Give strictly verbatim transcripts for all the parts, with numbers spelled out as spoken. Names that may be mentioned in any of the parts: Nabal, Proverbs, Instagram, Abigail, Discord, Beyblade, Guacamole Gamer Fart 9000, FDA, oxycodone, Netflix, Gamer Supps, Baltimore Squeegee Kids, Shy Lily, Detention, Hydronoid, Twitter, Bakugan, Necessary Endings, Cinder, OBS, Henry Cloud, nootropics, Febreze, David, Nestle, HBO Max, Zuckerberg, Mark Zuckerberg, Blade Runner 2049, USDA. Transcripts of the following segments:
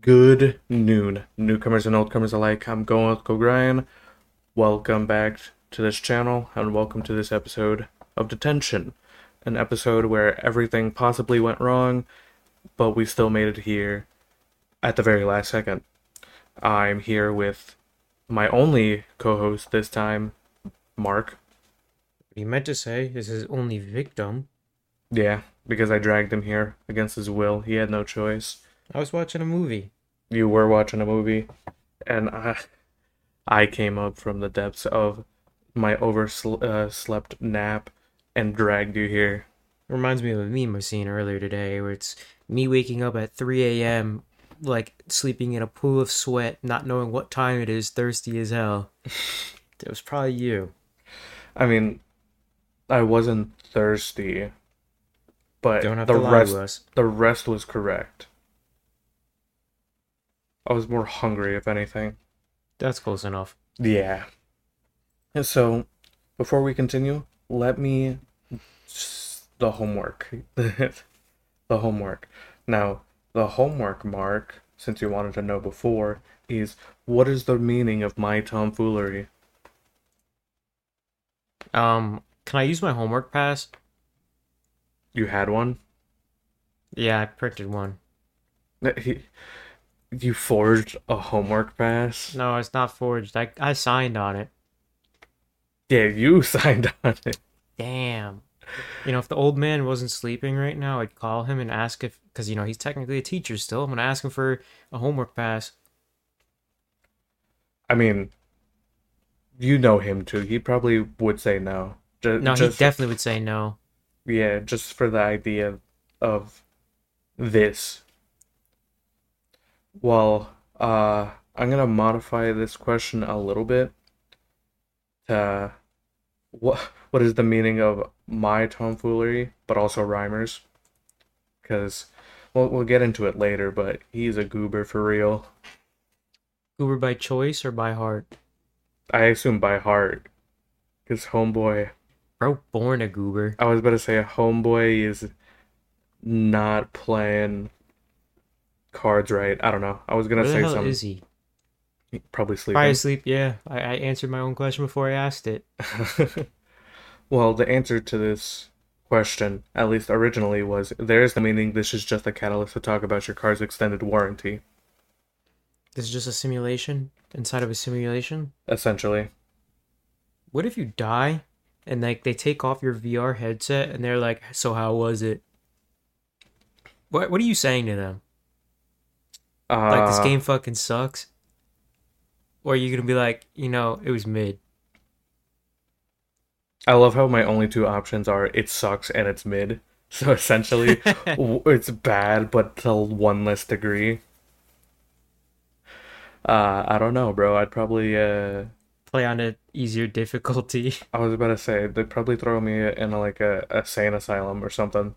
Good noon, newcomers and oldcomers alike. I'm going with Gogrion. Welcome back to this channel, and welcome to this episode of Detention, an episode where everything possibly went wrong, but we still made it here at the very last second. I'm here with my only co-host this time, Marc. He meant to say is his only victim. Yeah, because I dragged him here against his will. He had no choice. I was watching a movie. You were watching a movie, and I, I came up from the depths of my overslept uh, slept nap and dragged you here. Reminds me of a meme I seen earlier today, where it's me waking up at three a.m., like sleeping in a pool of sweat, not knowing what time it is, thirsty as hell. It was probably you. I mean, I wasn't thirsty, but Don't have the to lie rest to us. the rest was correct. I was more hungry, if anything. That's close enough. Yeah. And so, before we continue, let me... The homework. the homework. Now, the homework, Mark, since you wanted to know before, is what is the meaning of my tomfoolery? Um, can I use my homework pass? You had one? Yeah, I printed one. He... You forged a homework pass? No, it's not forged. I I signed on it. Yeah, you signed on it. Damn. You know, if the old man wasn't sleeping right now, I'd call him and ask if... Because, you know, he's technically a teacher still. I'm going to ask him for a homework pass. I mean, you know him, too. He probably would say no. Just, no, just, he definitely would say no. Yeah, just for the idea of this... Well, uh, I'm going to modify this question a little bit to what, what is the meaning of my tomfoolery, but also Rhymer's? Because we'll, we'll get into it later, but he's a goober for real. Goober by choice or by heart? I assume by heart. Because homeboy... Bro, born a goober. I was about to say homeboy is not playing... cards right. I don't know. I was gonna Where say something. Is he? He probably sleeping. Probably asleep. Yeah, I, I answered my own question before I asked it. Well, the answer to this question, at least originally, was there's the meaning. This is just a catalyst to talk about your car's extended warranty. This is just a simulation inside of a simulation. Essentially. What if you die, and like they take off your V R headset, and they're like, "So how was it?" What What are you saying to them? Uh, like, this game fucking sucks? Or are you going to be like, you know, it was mid? I love how my only two options are it sucks and it's mid. So essentially, it's bad, but to one less degree. Uh, I don't know, bro. I'd probably... Uh, Play on an easier difficulty. I was about to say, they'd probably throw me in, a, like, a, a sane asylum or something.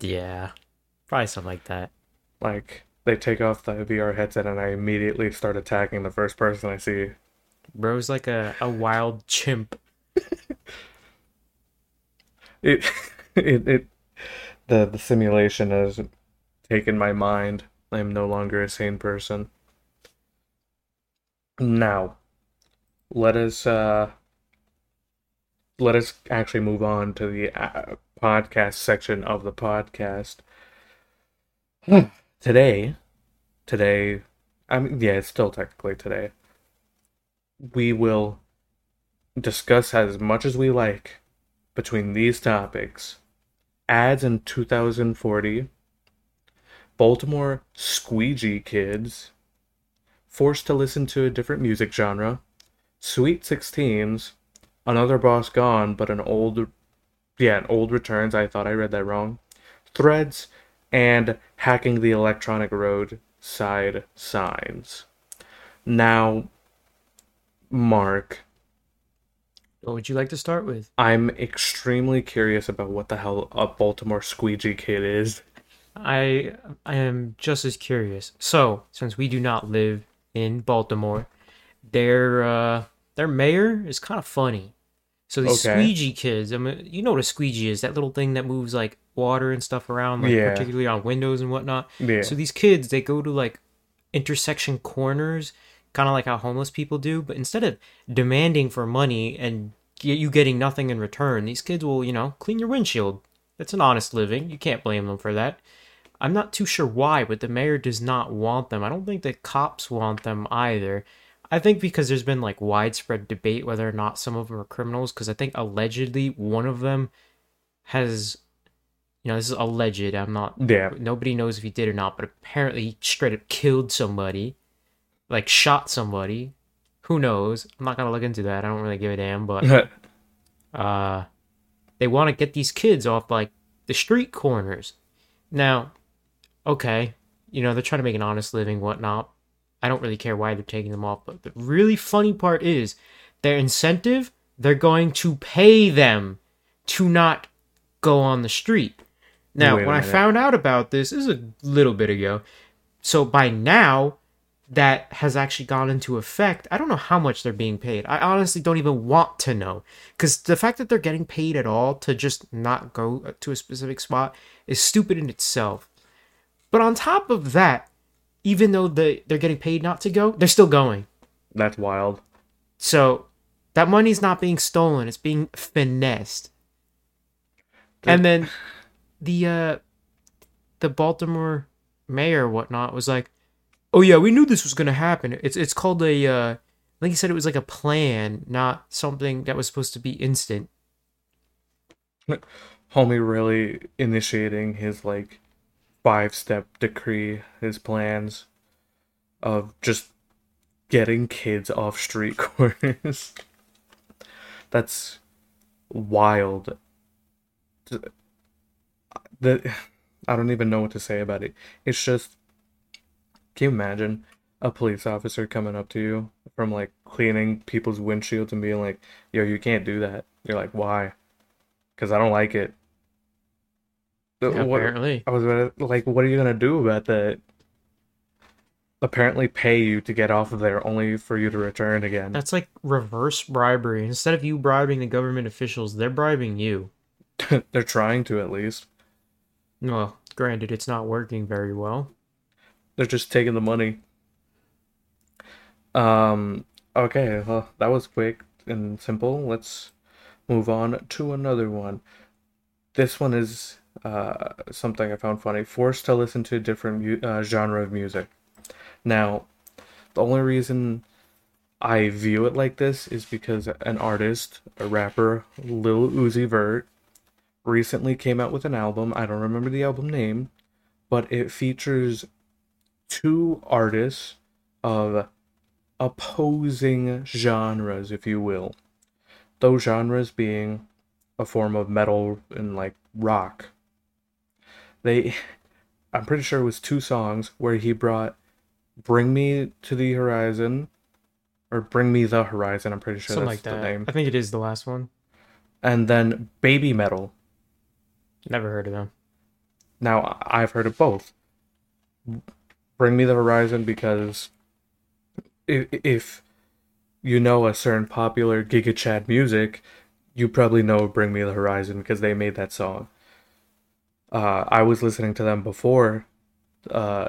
Yeah. Probably something like that. Like... They take off the V R headset and I immediately start attacking the first person I see. Bro's like a, a wild chimp. it, it, it, the, the simulation has taken my mind. I am no longer a sane person. Now, let us, uh, let us actually move on to the uh, podcast section of the podcast. Today, today, I mean, yeah, it's still technically today, we will discuss as much as we like between these topics. Ads in two thousand forty, Baltimore Squeegee Kids, forced to listen to a different music genre, Sweet sixteens, Another Boss Gone, but an old, yeah, an old returns, I thought I read that wrong, Threads, and hacking the electronic roadside signs. Now, Mark. What would you like to start with? I'm extremely curious about what the hell a Baltimore Squeegee Kid is. I I am just as curious. So, since we do not live in Baltimore, their uh, their mayor is kind of funny. So these okay. Squeegee Kids, I mean, you know what a squeegee is, that little thing that moves like water and stuff around, like yeah. particularly on windows and whatnot. Yeah. So these kids, they go to like intersection corners, kind of like how homeless people do, but instead of demanding for money and you getting nothing in return, these kids will, you know, clean your windshield. That's an honest living. You can't blame them for that. I'm not too sure why, but the mayor does not want them. I don't think the cops want them either. I think because there's been like widespread debate whether or not some of them are criminals, because I think allegedly one of them has, you know, this is alleged. I'm not, yeah. nobody knows if he did or not, but apparently he straight up killed somebody, like shot somebody. Who knows? I'm not going to look into that. I don't really give a damn, but uh, they want to get these kids off like the street corners. Now, okay, you know, they're trying to make an honest living, whatnot. I don't really care why they're taking them off, but the really funny part is their incentive, they're going to pay them to not go on the street. Now, wait, when wait, I wait. found out about this, this is a little bit ago, so by now, that has actually gone into effect. I don't know how much they're being paid. I honestly don't even want to know, because the fact that they're getting paid at all to just not go to a specific spot is stupid in itself. But on top of that, even though they, they're getting paid not to go, they're still going. That's wild. So that money's not being stolen. It's being finessed. Dude. And then the uh, the Baltimore mayor or whatnot was like, oh yeah, we knew this was going to happen. It's it's called a, uh, I think he said it was like a plan, not something that was supposed to be instant. Homie really initiating his like five-step decree, his plans of just getting kids off street corners. That's wild. The, I don't even know what to say about it. It's just, can you imagine a police officer coming up to you from like cleaning people's windshields and being like, yo, you can't do that? You're like, why? Because I don't like it. Apparently. What, I was about to, like, what are you going to do about that? Apparently pay you to get off of there only for you to return again. That's like reverse bribery. Instead of you bribing the government officials, they're bribing you. They're trying to, at least. Well, granted, it's not working very well. They're just taking the money. Um. Okay, well, that was quick and simple. Let's move on to another one. This one is uh, something I found funny. Forced to listen to a different mu- uh, genre of music. Now, the only reason I view it like this is because an artist, a rapper, Lil Uzi Vert, recently came out with an album. I don't remember the album name, but it features two artists of opposing genres, if you will. Those genres being a form of metal and like rock. They, I'm pretty sure it was two songs where he brought Bring Me to the Horizon, or Bring Me the Horizon, I'm pretty sure something that's like that. The name. I think it is the last one. And then Baby Metal. Never heard of them. Now, I've heard of both. Bring Me the Horizon because if, if you know a certain popular Giga Chad music, you probably know Bring Me the Horizon because they made that song. Uh, I was listening to them before uh,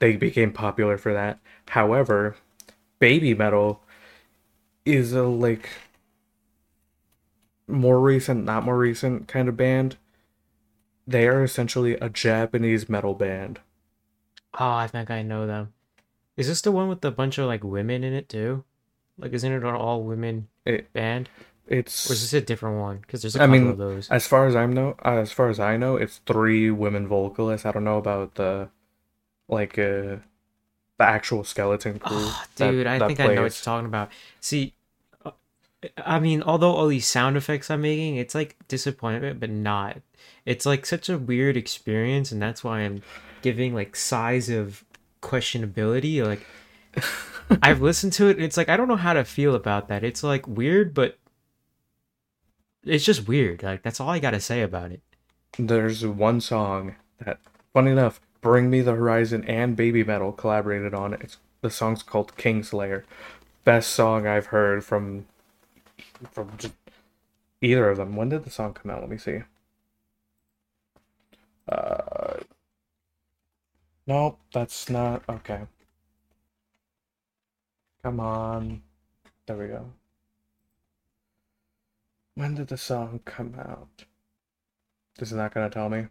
they became popular for that. However, Baby Metal is a like more recent, not more recent kind of band. They are essentially a Japanese metal band. Oh, I think I know them. Is this the one with a bunch of, like, women in it, too? Like, isn't it an all-women it, band? It's... Or is this a different one? Because there's a couple I mean, of those. As far as, I'm know, uh, as far as I know, it's three women vocalists. I don't know about the, like, uh, the actual skeleton crew. Oh, dude, that, I that think plays. I know what you're talking about. See, I mean, although all these sound effects I'm making, it's, like, disappointment, but not. It's like such a weird experience, and that's why I'm giving like size of questionability. Like I've listened to it and it's like I don't know how to feel about that. It's like weird, but it's just weird. Like that's all I gotta say about it. There's one song that, funny enough, Bring Me the Horizon and Baby Metal collaborated on. It's the song's called Kingslayer. Best song I've heard from from either of them. When did the song come out? Let me see. Uh, nope, that's not... Okay. Come on. There we go. When did the song come out? This is not going to tell me.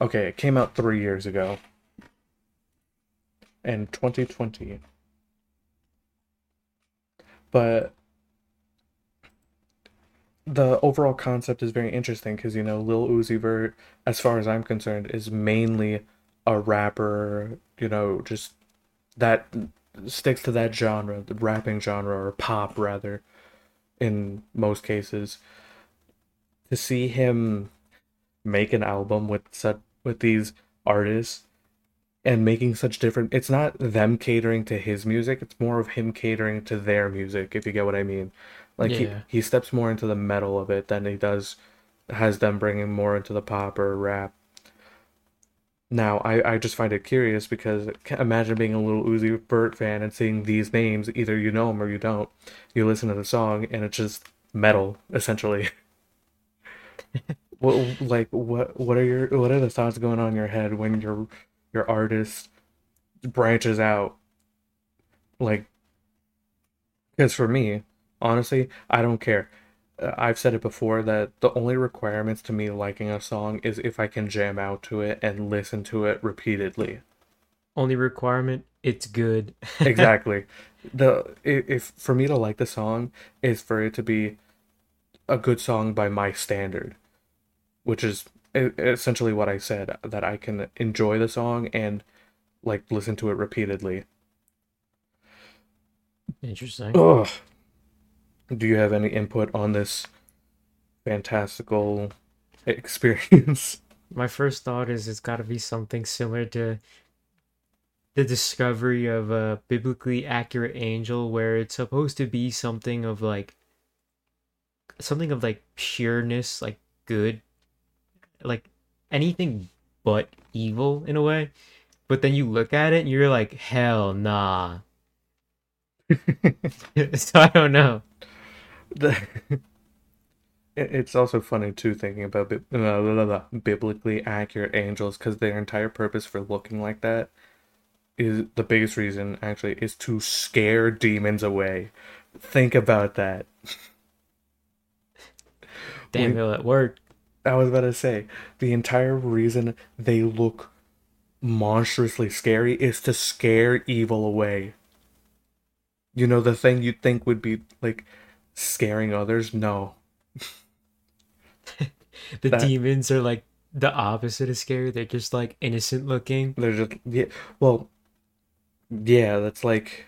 Okay, it came out three years ago. In twenty twenty. But the overall concept is very interesting because, you know, Lil Uzi Vert, as far as I'm concerned, is mainly a rapper, you know, just that sticks to that genre, the rapping genre, or pop, rather, in most cases. To see him make an album with such, with these artists and making such different, it's not them catering to his music, it's more of him catering to their music, if you get what I mean. Like, yeah. he, he steps more into the metal of it than he does, has them bringing more into the pop or rap. Now, I, I just find it curious because imagine being a Lil Uzi Vert fan and seeing these names, either you know them or you don't, you listen to the song and it's just metal, essentially. What, like, what what are your what are the thoughts going on in your head when your your artist branches out? Like, because for me, honestly, I don't care. I've said it before that the only requirements to me liking a song is if I can jam out to it and listen to it repeatedly. Only requirement, it's good. Exactly. The if for me to like the song is for it to be a good song by my standard, which is essentially what I said, that I can enjoy the song and, like, listen to it repeatedly. Interesting. Ugh. Do you have any input on this fantastical experience? My first thought is it's got to be something similar to the discovery of a biblically accurate angel, where it's supposed to be something of, like, something of, like, pureness, like, good, like anything but evil in a way, but then you look at it and you're like, hell nah. So I don't know. The, it's also funny too, thinking about bi- blah, blah, blah, biblically accurate angels, because their entire purpose for looking like that is the biggest reason actually is to scare demons away. Think about that. Damn, hell, that worked. I was about to say, the entire reason they look monstrously scary is to scare evil away. You know, the thing you'd think would be, like, scaring others? No. The that, demons are, like, the opposite of scary. They're just, like, innocent looking. They're just, yeah, well, yeah, that's, like,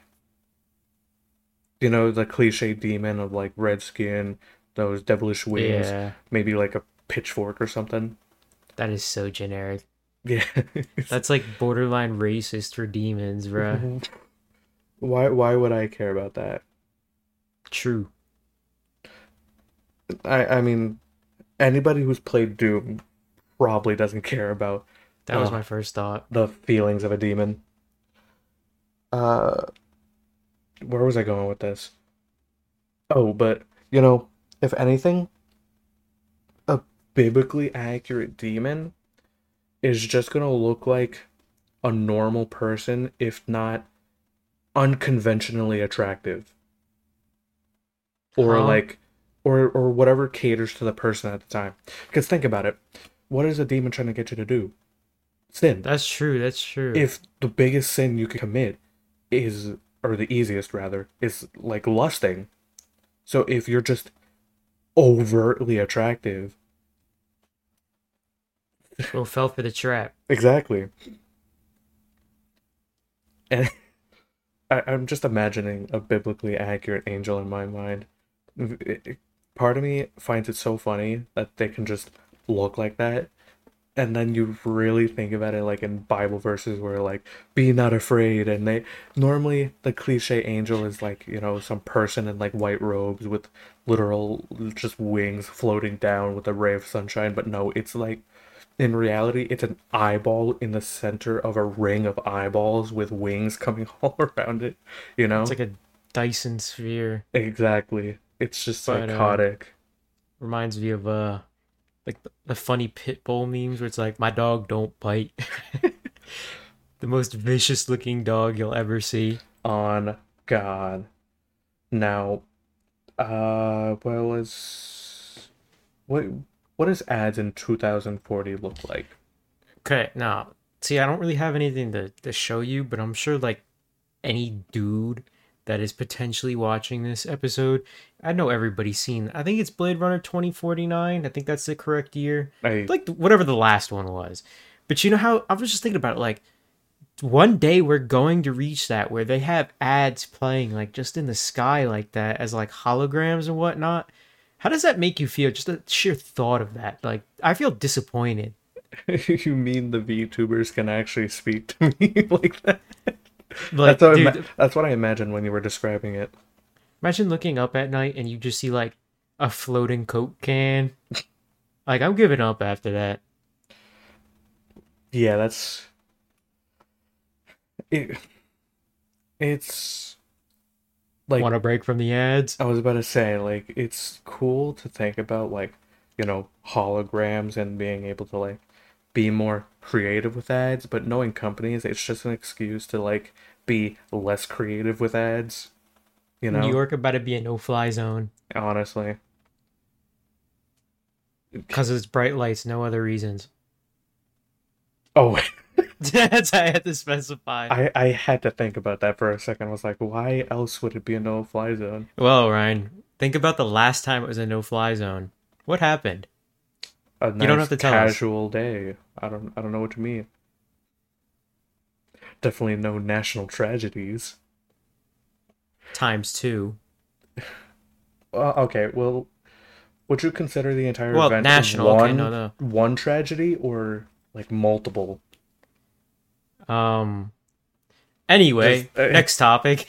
you know, the cliche demon of, like, red skin, those devilish wings, yeah. Maybe, like, a pitchfork or something. That is so generic. Yeah. That's like borderline racist for demons, bro. Mm-hmm. why why would I care about that? True. I I mean, anybody who's played Doom probably doesn't care about that. Uh, was my first thought, the feelings of a demon. Uh where was I going with this? Oh, but you know, if anything, biblically accurate demon is just gonna look like a normal person, if not unconventionally attractive, or huh? like or or whatever caters to the person at the time. Because think about it, what is a demon trying to get you to do? Sin. That's true that's true. If the biggest sin you can commit is, or the easiest rather, is like lusting. So if you're just overtly attractive, well, fell for the trap. Exactly. And I, I'm just imagining a biblically accurate angel in my mind. It, it, part of me finds it so funny that they can just look like that. And then you really think about it, like in Bible verses where, like, be not afraid. And they normally, the cliche angel is like, you know, some person in like white robes with literal just wings floating down with a ray of sunshine. But no, it's like, in reality, it's an eyeball in the center of a ring of eyeballs with wings coming all around it, you know? It's like a Dyson sphere. Exactly. It's just but, psychotic. Uh, reminds me of uh like the, the funny pit bull memes where it's like, my dog don't bite. The most vicious looking dog you'll ever see on God. Now, uh, well, is what what does ads in two thousand forty look like? Okay, now see, I don't really have anything to to show you, but I'm sure like any dude that is potentially watching this episode, I know everybody's seen. I think it's Blade Runner twenty forty-nine. I think that's the correct year. I, like whatever the last one was. But you know how I was just thinking about it, like one day we're going to reach that where they have ads playing like just in the sky like that as like holograms and whatnot. How does that make you feel? Just the sheer thought of that. Like, I feel disappointed. You mean the VTubers can actually speak to me like that? Like, that's, what dude, ima- that's what I imagined when you were describing it. Imagine looking up at night and you just see like a floating Coke can. Like, I'm giving up after that. Yeah, that's it. It's like, want a break from the ads? I was about to say, like, it's cool to think about, like, you know, holograms and being able to like be more creative with ads, but knowing companies, it's just an excuse to like be less creative with ads. You know, New York about to be a no-fly zone. Honestly, because it's bright lights, no other reasons. Oh, that's I had to specify. I, I had to think about that for a second. I was like, why else would it be a no-fly zone? Well, Ryan, think about the last time it was a no-fly zone. What happened? A nice, you don't have to tell casual us. Day. I don't. I don't know what you mean. Definitely no national tragedies. Times two. Uh, okay. Well, would you consider the entire well, event national, one okay, no, no. one tragedy or like multiple? Um. Anyway, Just, uh, next topic.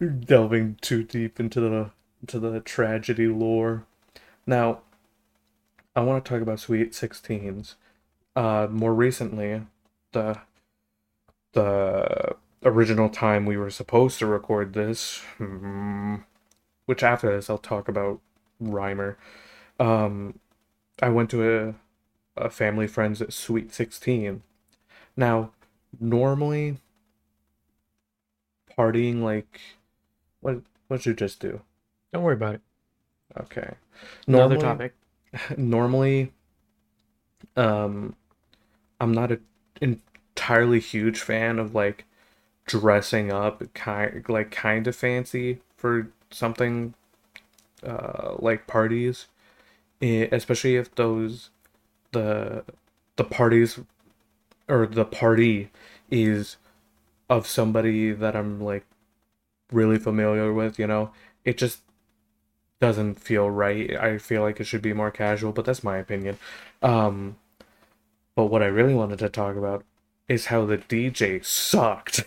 Delving too deep into the into the tragedy lore. Now, I want to talk about Sweet Sixteens. Uh, more recently, the the original time we were supposed to record this, which after this I'll talk about Rhymer. Um, I went to a, a family friend's Sweet Sixteen. Now, normally, partying like what? What'd you just do? Don't worry about it. Okay. Normally, another topic. Normally, um, I'm not an entirely huge fan of like dressing up, kind like kind of fancy for something, uh, like parties, it, especially if those the the parties or the party is of somebody that I'm like really familiar with. You know, it just doesn't feel right. I feel like it should be more casual, but that's my opinion. Um, but what I really wanted to talk about is how the D J sucked.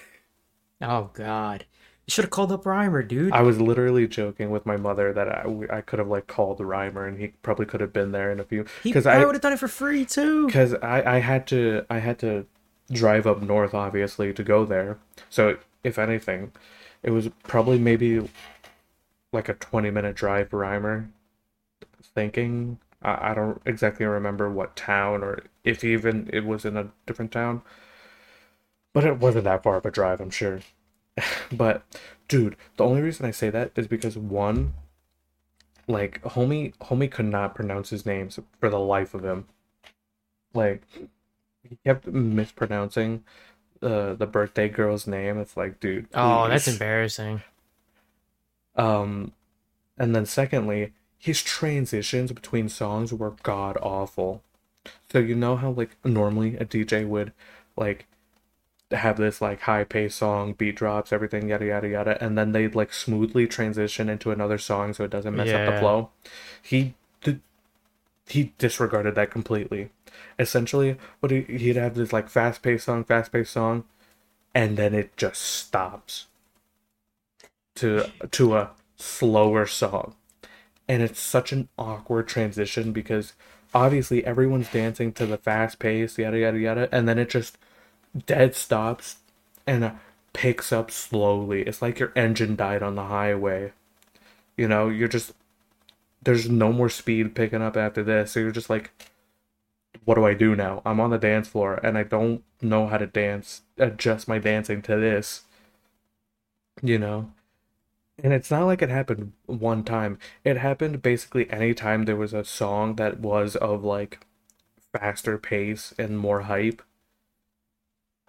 Oh, God. You should have called up Rhymer, dude. I was literally joking with my mother that I, I could have, like, called Rhymer, and he probably could have been there in a few... He probably would have done it for free, too. Because I, I had to I had to drive up north, obviously, to go there. So, if anything, it was probably maybe... like a twenty minute drive to Rhymer, thinking. I, I don't exactly remember what town, or if even it was in a different town. But it wasn't that far of a drive, I'm sure. But, dude, the only reason I say that is because, one, like, homie, homie could not pronounce his names for the life of him. Like, he kept mispronouncing uh, the birthday girl's name. It's like, dude. Oh, that's embarrassing. Um, and then secondly, his transitions between songs were god-awful. So you know how, like, normally a D J would, like, have this, like, high-paced song, beat drops, everything, yada, yada, yada, and then they'd, like, smoothly transition into another song so it doesn't mess yeah. up the flow? He did, he disregarded that completely. Essentially, what he, he'd have this, like, fast-paced song, fast-paced song, and then it just stops. to to a slower song, and it's such an awkward transition because obviously everyone's dancing to the fast pace, yada yada yada, and then it just dead stops and picks up slowly. It's like your engine died on the highway. You know, you're just there's no more speed picking up after this. So you're just like, what do I do now? I'm on the dance floor and I don't know how to dance, adjust my dancing to this, you know? And it's not like it happened one time. It happened basically any time there was a song that was of like faster pace and more hype.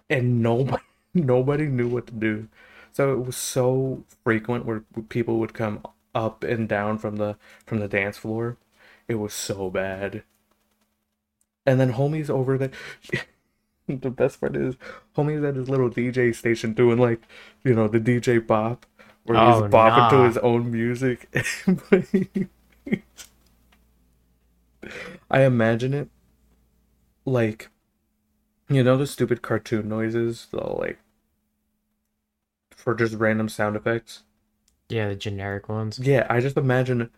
And nobody, nobody knew what to do. So it was so frequent where people would come up and down from the from the dance floor. It was so bad. And then homie's over there. The best part is homie's at his little D J station doing like, you know, the D J bop. Where oh, he's bopping nah. to his own music. I imagine it like, you know, the stupid cartoon noises, the like, for just random sound effects. Yeah, the generic ones. Yeah, I just imagine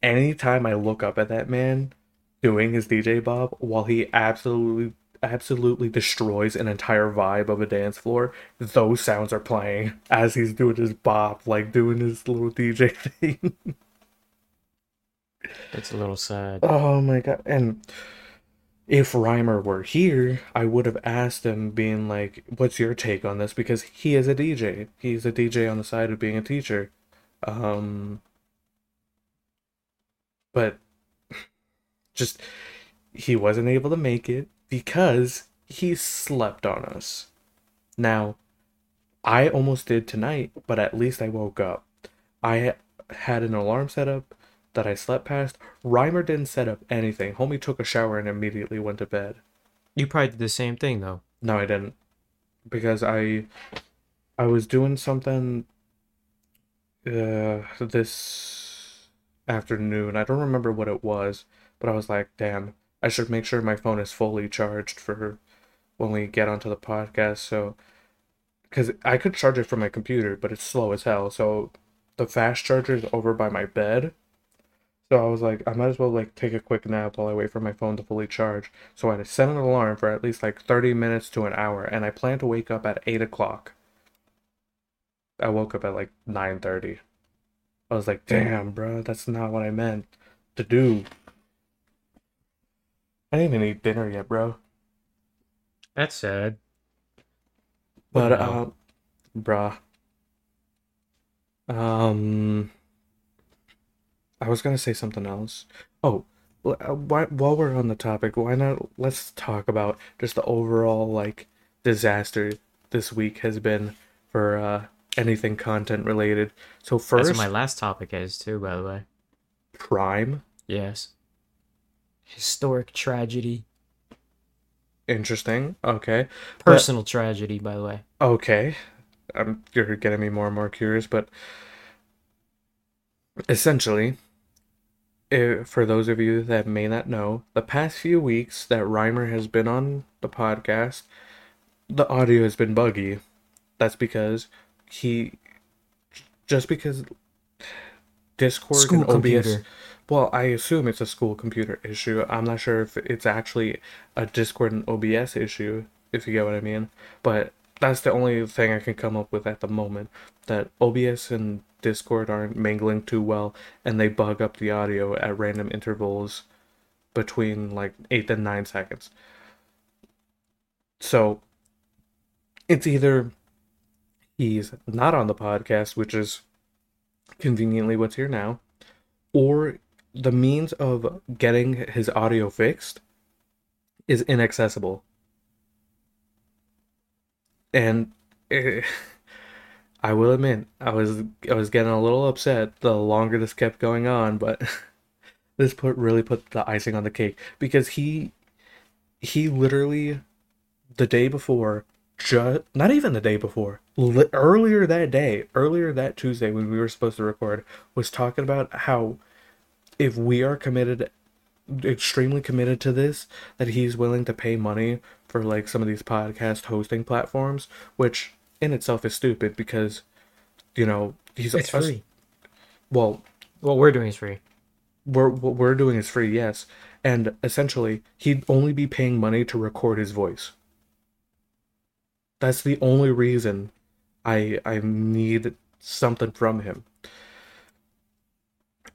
any time I look up at that man doing his D J bob while he absolutely, absolutely destroys an entire vibe of a dance floor, those sounds are playing as he's doing his bop, like doing his little D J thing. That's a little sad. Oh my god. And if Rhymer were here, I would have asked him, being like, what's your take on this? Because he is a D J. He's a D J on the side of being a teacher. Um, but just, he wasn't able to make it because he slept on us. Now, I almost did tonight, but at least I woke up. I had an alarm set up that I slept past. Rhymer didn't set up anything. Homie took a shower and immediately went to bed. You probably did the same thing, though. No, I didn't. Because I I was doing something uh, this afternoon. I don't remember what it was, but I was like, damn, I should make sure my phone is fully charged for when we get onto the podcast. So, because I could charge it from my computer, but it's slow as hell. So the fast charger is over by my bed. So I was like, I might as well like take a quick nap while I wait for my phone to fully charge. So I set an alarm for at least like thirty minutes to an hour, and I plan to wake up at eight o'clock. I woke up at like nine thirty. I was like, damn, bro, that's not what I meant to do. I didn't even eat dinner yet, bro. That's sad. But, um, uh, bruh. Um... I was gonna say something else. Oh, why, while we're on the topic, why not? Let's talk about just the overall like disaster this week has been for uh, anything content related. So first, that's what my last topic is too, by the way. Prime. Yes. Historic tragedy. Interesting. Okay. Personal but, tragedy, by the way. Okay, I'm, you're getting me more and more curious, but essentially. It, for those of you that may not know, the past few weeks that Rhymer has been on the podcast, the audio has been buggy. That's because he, just because Discord school and O B S, computer. Well, I assume it's a school computer issue. I'm not sure if it's actually a Discord and O B S issue, if you get what I mean. But that's the only thing I can come up with at the moment, that O B S and Discord aren't mingling too well, and they bug up the audio at random intervals between like eight and nine seconds. So it's either he's not on the podcast, which is conveniently what's here now, or the means of getting his audio fixed is inaccessible. And it, I will admit, I was I was getting a little upset the longer this kept going on, but this put really put the icing on the cake, because he he literally the day before, ju- not even the day before, li- earlier that day, earlier that Tuesday when we were supposed to record, was talking about how if we are committed, extremely committed to this, that he's willing to pay money for like some of these podcast hosting platforms, which in itself is stupid because, you know, he's it's us, free. Well, what we're doing is free. We're what we're doing is free, yes. And essentially, he'd only be paying money to record his voice. That's the only reason I I need something from him.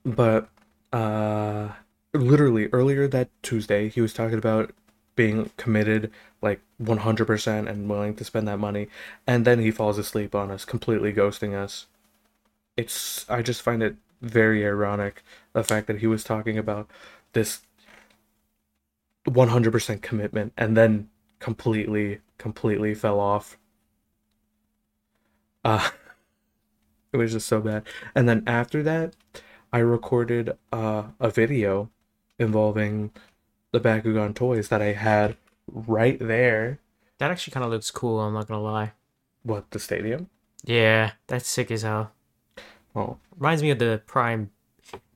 But uh, literally earlier that Tuesday, he was talking about being committed, like, one hundred percent and willing to spend that money, and then he falls asleep on us, completely ghosting us. It's, I just find it very ironic, the fact that he was talking about this one hundred percent commitment, and then completely, completely fell off. Uh, it was just so bad. And then after that, I recorded uh, a video involving the Bakugan toys that I had right there. That actually kind of looks cool, I'm not gonna lie. What, the stadium? Yeah, that's sick as hell. Oh. Reminds me of the Prime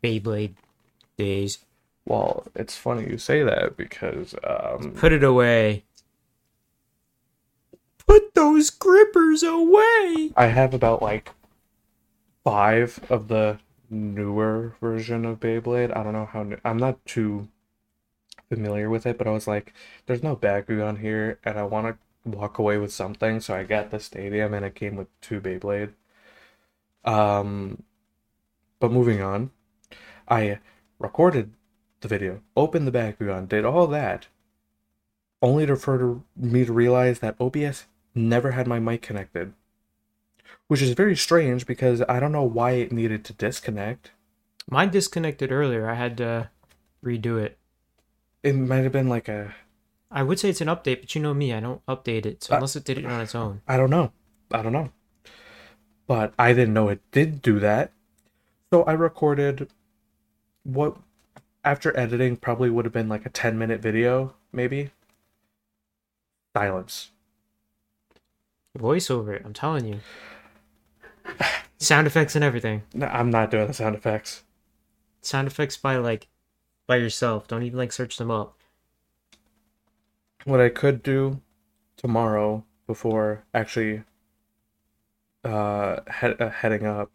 Beyblade days. Well, it's funny you say that because... Um, put it away. Put those grippers away! I have about, like, five of the newer version of Beyblade. I don't know how new... I'm not too familiar with it, but I was like, there's no Bakugan here, and I want to walk away with something, so I got the stadium, and it came with two Beyblade. Um, but moving on, I recorded the video, opened the Bakugan, did all that, only to for me to realize that O B S never had my mic connected, which is very strange because I don't know why it needed to disconnect. Mine disconnected earlier. I had to redo it. It might have been like a... I would say it's an update, but you know me, I don't update it, so unless uh, it did it on its own. I don't know. I don't know. But I didn't know it did do that. So I recorded what, after editing, probably would have been like a ten-minute video, maybe. Silence. Voiceover, I'm telling you. Sound effects and everything. No, I'm not doing the sound effects. Sound effects by, like, by yourself. Don't even, like, search them up. What I could do tomorrow before actually... Uh, he- uh, heading up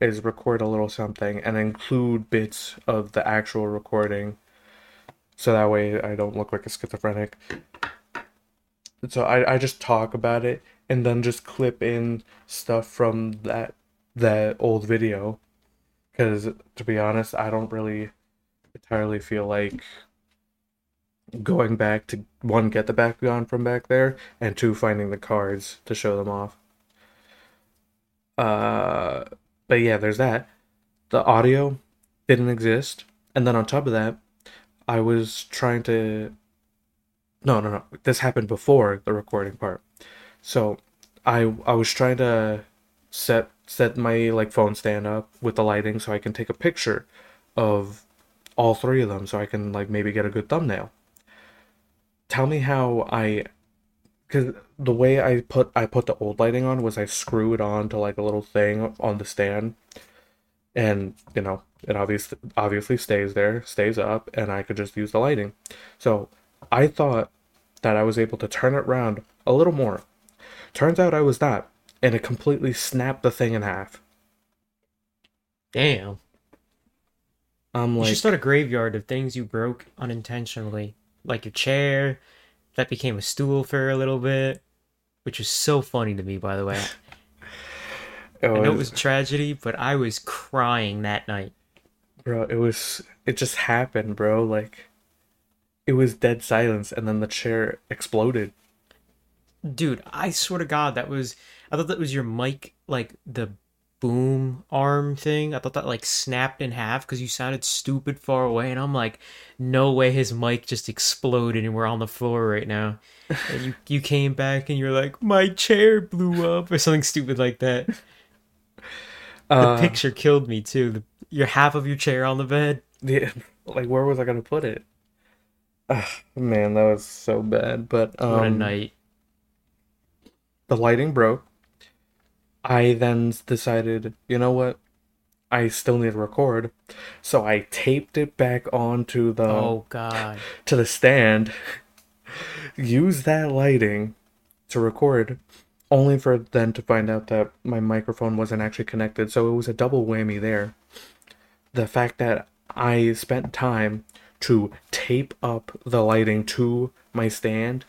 is record a little something and include bits of the actual recording so that way I don't look like a schizophrenic. So I, I just talk about it and then just clip in stuff from that that old video because, to be honest, I don't really entirely feel like going back to, one, get the Bakugan from back there, and two, finding the cards to show them off. Uh, but yeah, there's that. The audio didn't exist. And then on top of that, I was trying to... No, no, no. This happened before the recording part. So I I was trying to set set my like phone stand up with the lighting so I can take a picture of all three of them so I can like maybe get a good thumbnail. Tell me how I... Because the way I put I put the old lighting on was I screw it on to like a little thing on the stand. And, you know, it obvious, obviously stays there, stays up, and I could just use the lighting. So I thought that I was able to turn it around a little more. Turns out I was not. And it completely snapped the thing in half. Damn. I'm like... You should start a graveyard of things you broke unintentionally. Like your chair... That became a stool for a little bit, which was so funny to me, by the way. it was, I know it was a tragedy, but I was crying that night. Bro, it was... It just happened, bro. Like, it was dead silence, and then the chair exploded. Dude, I swear to God, that was... I thought that was your mic, like, the boom arm thing. I thought that, like, snapped in half because you sounded stupid far away, and I'm like, no way his mic just exploded and we're on the floor right now. And you, you came back and you're like, my chair blew up or something stupid like that. Uh, the picture killed me too. The, your half of your chair on the bed. Yeah, like where was I gonna put it? Uh, man, that was so bad. But um, what a night. The lighting broke. I then decided, you know what? I still need to record. So I taped it back onto the oh god to the stand. Used that lighting to record, only for then to find out that my microphone wasn't actually connected. So it was a double whammy there. The fact that I spent time to tape up the lighting to my stand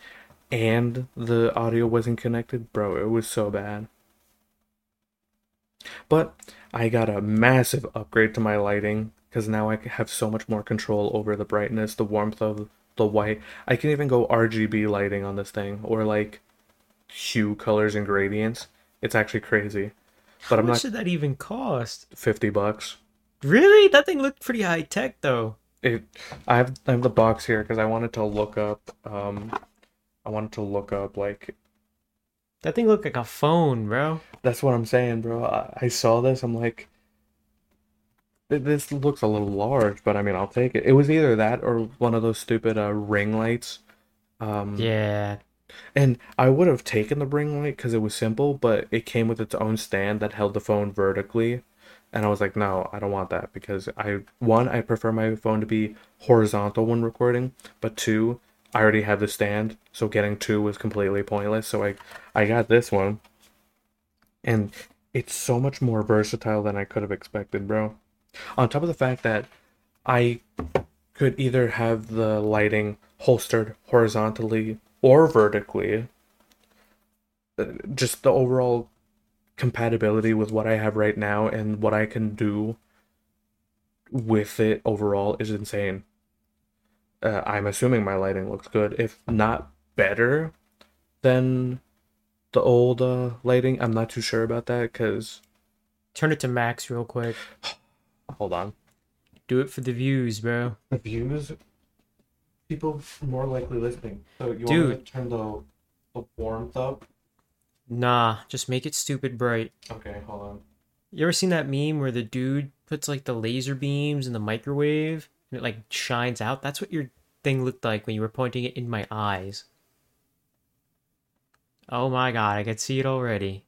and the audio wasn't connected, bro, it was so bad. But I got a massive upgrade to my lighting because now I have so much more control over the brightness, the warmth of the white. I can even go R G B lighting on this thing, or like hue, colors, and gradients. It's actually crazy. But How I'm much not... did that even cost? fifty bucks. Really? That thing looked pretty high tech though. It. I have I have the box here because I wanted to look up. Um, I wanted to look up like. That thing looked like a phone, bro. That's what I'm saying, bro. I, I saw this. I'm like. This looks a little large, but I mean, I'll take it. It was either that or one of those stupid uh, ring lights. Um, yeah. And I would have taken the ring light because it was simple, but it came with its own stand that held the phone vertically. And I was like, no, I don't want that because I, one, I prefer my phone to be horizontal when recording, but two, I already have the stand, so getting two was completely pointless. So I, I got this one, and it's so much more versatile than I could have expected, bro. On top of the fact that I could either have the lighting holstered horizontally or vertically, just the overall compatibility with what I have right now and what I can do with it overall is insane. Uh, I'm assuming my lighting looks good, if not better than the old uh, lighting. I'm not too sure about that because... Turn it to max real quick. Hold on. Do it for the views, bro. The views? People more likely listening. So you Dude. want to turn the, the warmth up? Nah, just make it stupid bright. Okay, hold on. You ever seen that meme where the dude puts like the laser beams in the microwave and it like shines out? That's what your thing looked like when you were pointing it in my eyes. Oh my god, I could see it already.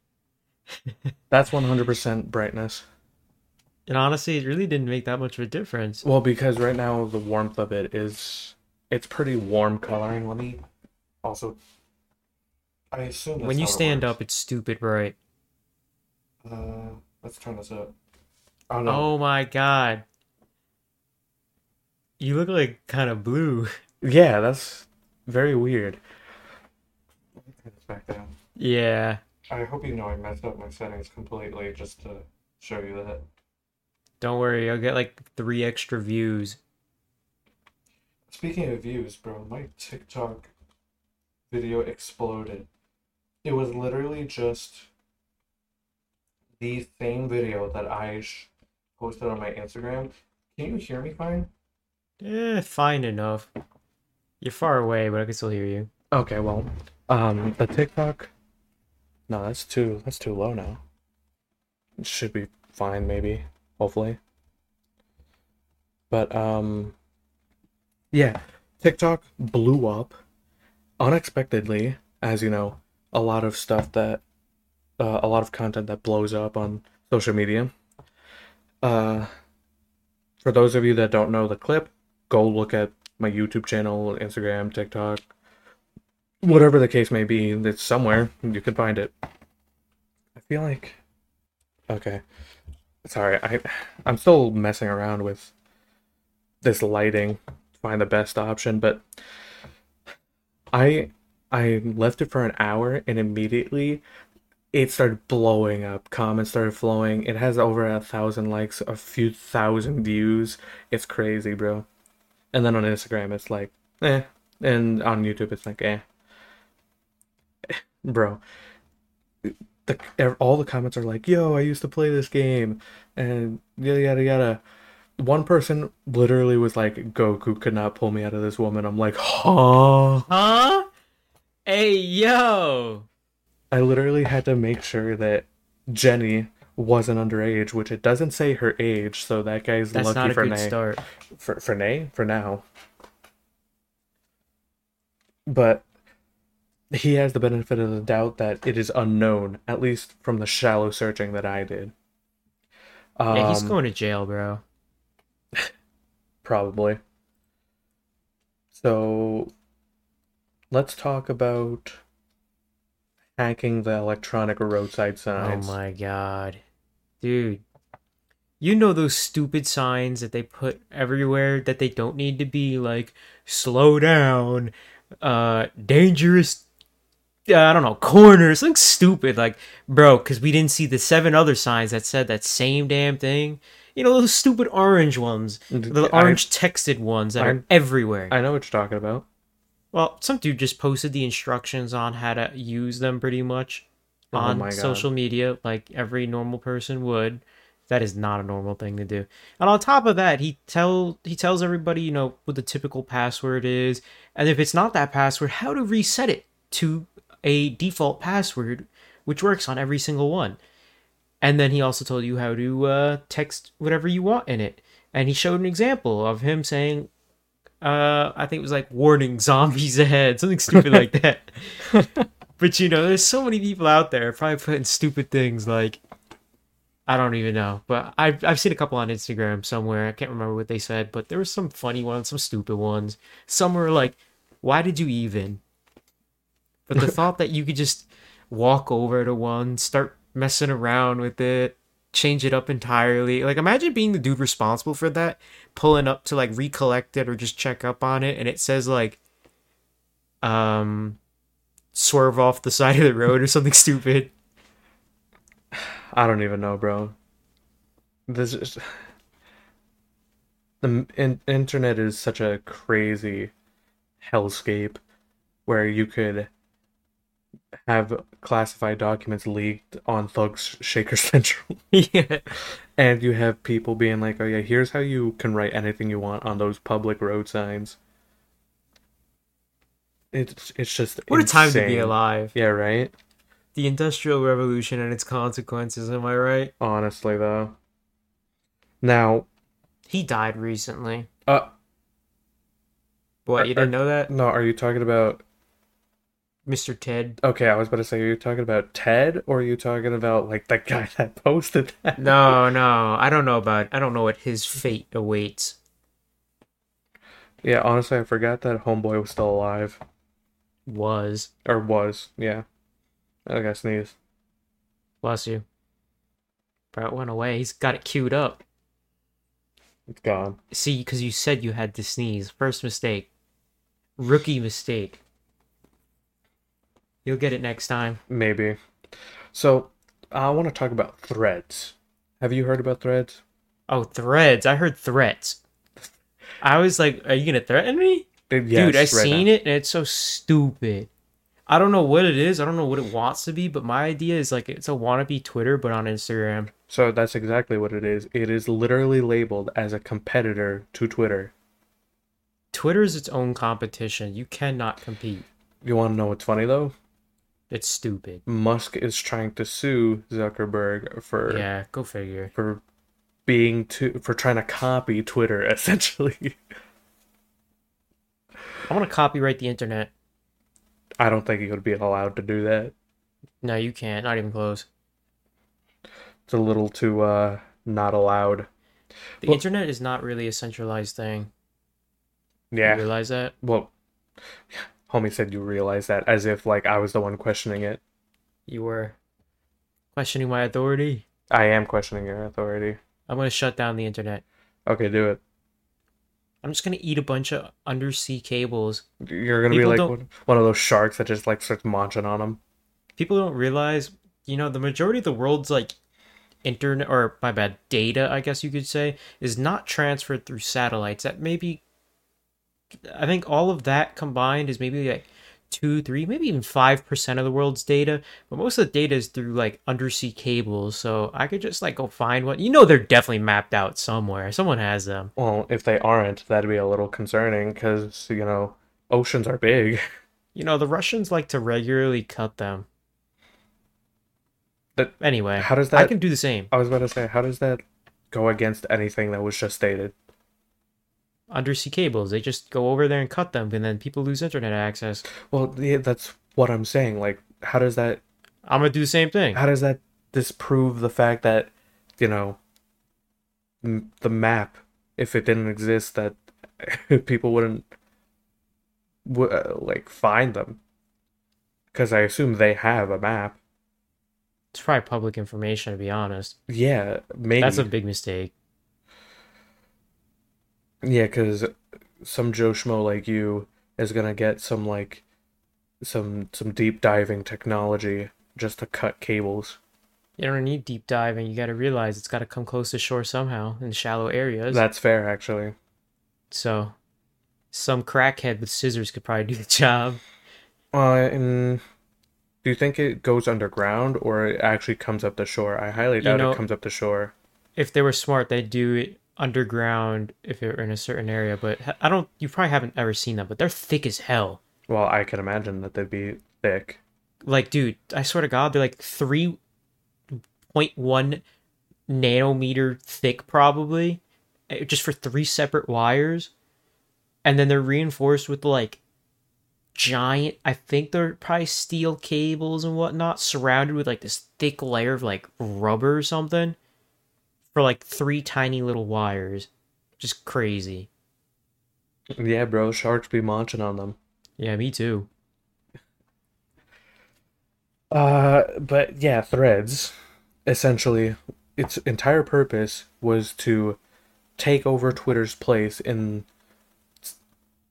That's one hundred percent brightness. And honestly, it really didn't make that much of a difference. Well, because right now the warmth of it is... It's pretty warm coloring. Let me also... I assume that's When you stand up, it's stupid bright. Uh, let's turn this up. Oh, no. Oh my god. You look like kind of blue. Yeah, that's very weird. Let me turn this back down. Yeah. I hope you know I messed up my settings completely just to show you that. Don't worry, I'll get like three extra views. Speaking of views, bro, my TikTok video exploded. It was literally just the same video that I sh- posted on my Instagram. Can you hear me fine? Eh, fine enough. You're far away, but I can still hear you. Okay, well, um, the TikTok... No, that's too, that's too low now. It should be fine, maybe. Hopefully. But, um, yeah, TikTok blew up unexpectedly, as you know, a lot of stuff that, uh, a lot of content that blows up on social media. Uh, for those of you that don't know the clip, go look at my YouTube channel, Instagram, TikTok, whatever the case may be, it's somewhere, you can find it. I feel like, okay. Sorry, I, I'm still messing around with this lighting to find the best option, but I I left it for an hour, and immediately it started blowing up. Comments started flowing. It has over a thousand likes, a few thousand views. It's crazy, bro. And then on Instagram, it's like, eh. And on YouTube, it's like, eh. Bro. The, all the comments are like, yo, I used to play this game, and yada yada yada. One person literally was like, Goku could not pull me out of this woman. I'm like, huh? Huh? Hey, yo! I literally had to make sure that Jenny wasn't underage, which it doesn't say her age, so that guy's That's lucky not a for, good na- start. for for nay for now. But he has the benefit of the doubt that it is unknown, at least from the shallow searching that I did. Um, yeah, he's going to jail, bro. Probably. So, let's talk about hacking the electronic roadside signs. Oh my god. Dude. You know those stupid signs that they put everywhere that they don't need to be, like, slow down, uh, dangerous... I don't know, corners, something stupid, like, bro, because we didn't see the seven other signs that said that same damn thing, you know, those stupid orange ones, the orange I, texted ones that I, are everywhere. I know what you're talking about. Well, some dude just posted the instructions on how to use them pretty much on oh social media like every normal person would. That is not a normal thing to do. And on top of that, he tell he tells everybody, you know, what the typical password is. And if it's not that password, how to reset it to a default password, which works on every single one. And then he also told you how to uh, text whatever you want in it. And he showed an example of him saying, uh, I think it was like, warning, zombies ahead. Something stupid like that. But, you know, there's so many people out there probably putting stupid things like, I don't even know, but I've, I've seen a couple on Instagram somewhere. I can't remember what they said, but there were some funny ones, some stupid ones. Some were like, why did you even? But the thought that you could just walk over to one, start messing around with it, change it up entirely. Like, imagine being the dude responsible for that, pulling up to, like, recollect it or just check up on it, and it says, like, um, swerve off the side of the road or something stupid. I don't even know, bro. This is... The in- internet is such a crazy hellscape where you could have classified documents leaked on Thugs Shaker Central. Yeah. And you have people being like, oh yeah, here's how you can write anything you want on those public road signs. It's, it's just What insane. A time to be alive. Yeah, right? The Industrial Revolution and its consequences, am I right? Honestly, though. Now... He died recently. Uh... What, you are, didn't know that? No, are you talking about... Mister Ted? Okay, I was about to say, are you talking about Ted? Or are you talking about, like, the guy that posted that? No, no, I don't know about... I don't know what his fate awaits. Yeah, honestly, I forgot that homeboy was still alive. Was. Or was, yeah. I think I sneezed. Bless you. Bro, it went away. He's got it queued up. It's gone. See, because you said you had to sneeze. First mistake. Rookie mistake. You'll get it next time. Maybe. So, I want to talk about Threads. Have you heard about Threads? Oh, Threads. I heard threats. I was like, are you going to threaten me? Yes, dude, I've right seen now. It, and it's so stupid. I don't know what it is. I don't know what it wants to be, but my idea is like it's a wannabe Twitter, but on Instagram. So that's exactly what it is. It is literally labeled as a competitor to Twitter. Twitter is its own competition. You cannot compete. You want to know what's funny, though? It's stupid. Musk is trying to sue Zuckerberg for... Yeah, go figure. For being too... For trying to copy Twitter, essentially. I want to copyright the internet. I don't think he would be allowed to do that. No, you can't. Not even close. It's a little too uh, not allowed. The well, internet is not really a centralized thing. Yeah. You realize that? Well, homie said you realize that as if like I was the one questioning it. You were questioning my authority? I am questioning your authority. I'm going to shut down the internet. Okay, do it. I'm just going to eat a bunch of undersea cables. You're going to be like one, one of those sharks that just like starts munching on them. People don't realize, you know, the majority of the world's like internet or my bad data, I guess you could say, is not transferred through satellites. That maybe, I think all of that combined is maybe like two, three, maybe even five percent of the world's data. But most of the data is through like undersea cables. So I could just like go find one. You know, they're definitely mapped out somewhere. Someone has them. Well, if they aren't, that'd be a little concerning because, you know, oceans are big. You know, the Russians like to regularly cut them. But anyway, how does that... I can do the same. I was about to say, how does that go against anything that was just stated? Undersea cables, they just go over there and cut them, and then people lose internet access. Well, yeah, that's what I'm saying. Like, how does that... I'm gonna do the same thing. How does that disprove the fact that, you know, m- the map, if it didn't exist, that people wouldn't w- uh, like find them? Because I assume they have a map. It's probably public information, to be honest. Yeah, maybe. That's a big mistake. Yeah, because some Joe Schmo like you is going to get some, like, some some deep diving technology just to cut cables. You don't need deep diving. You got to realize it's got to come close to shore somehow in shallow areas. That's fair, actually. So, some crackhead with scissors could probably do the job. Uh, and do you think it goes underground or it actually comes up the shore? I highly doubt you know, it comes up the shore. If they were smart, they'd do it underground if it were in a certain area. But I don't. You probably haven't ever seen them, but they're thick as hell. Well, I can imagine that they'd be thick. Like, dude, I swear to God, they're like three point one nanometer thick, probably, just for three separate wires. And then they're reinforced with, like, giant, I think they're probably steel cables and whatnot, surrounded with, like, this thick layer of, like, rubber or something for, like, three tiny little wires. Just crazy. Yeah, bro, sharks be munching on them. Yeah, me too. Uh, but, yeah, Threads, essentially, its entire purpose was to take over Twitter's place in...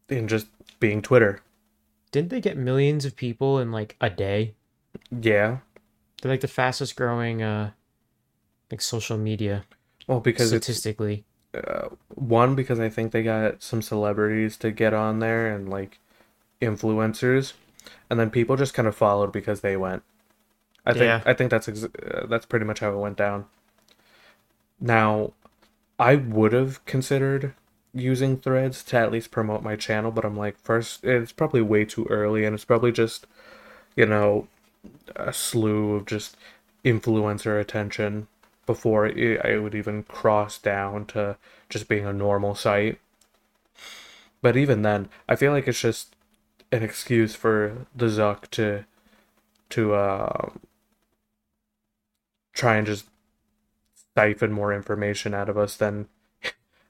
in just being Twitter. Didn't they get millions of people in like a day? Yeah. They're like the fastest growing uh like social media. Well, because statistically. Uh, one, because I think they got some celebrities to get on there and like influencers, and then people just kind of followed because they went. I think yeah. I think that's ex- uh, that's pretty much how it went down. Now, I would have considered using Threads to at least promote my channel, but I'm like, first, it's probably way too early, and it's probably just, you know, a slew of just influencer attention before it, I would even cross down to just being a normal site. But even then, I feel like it's just an excuse for the Zuck to to uh, try and just siphon more information out of us than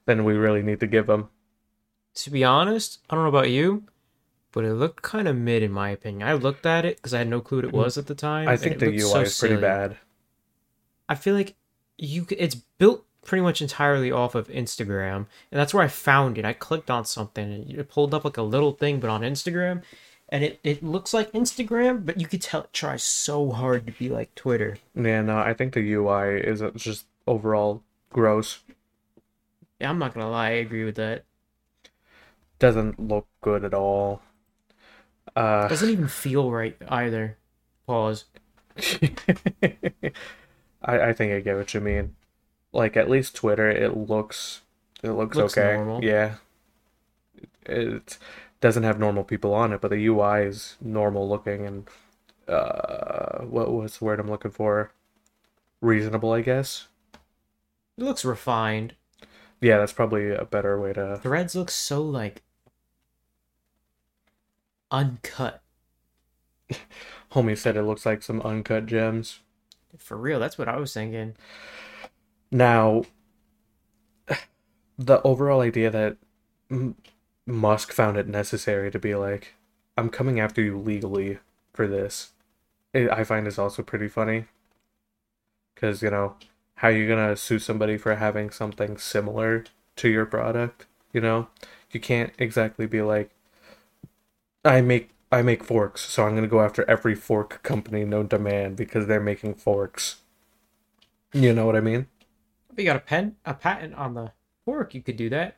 Then we really need to give them. To be honest, I don't know about you, but it looked kind of mid in my opinion. I looked at it because I had no clue what it was at the time. I think the U I so is pretty silly. Bad. I feel like you it's built pretty much entirely off of Instagram, and that's where I found it. I clicked on something, and it pulled up like a little thing, but on Instagram, and it, it looks like Instagram, but you could tell it tries so hard to be like Twitter. Yeah, no, I think the U I is just overall gross. Yeah, I'm not gonna lie, I agree with that. Doesn't look good at all. Uh, Doesn't even feel right either. Pause. I, I think I get what you mean. Like, at least Twitter, it looks it looks, looks okay. Normal. Yeah. It, it doesn't have normal people on it, but the U I is normal looking and uh, what was the word I'm looking for? Reasonable, I guess. It looks refined. Yeah, that's probably a better way to... Threads looks so, like... uncut. Homie said it looks like some uncut gems. For real, that's what I was thinking. Now, the overall idea that M- Musk found it necessary to be like, I'm coming after you legally for this, it, I find is also pretty funny. Because, you know... how are you going to sue somebody for having something similar to your product? You know, you can't exactly be like, I make I make forks, so I'm going to go after every fork company known to man because they're making forks. You know what I mean? If you got a pen, a patent on the fork, you could do that.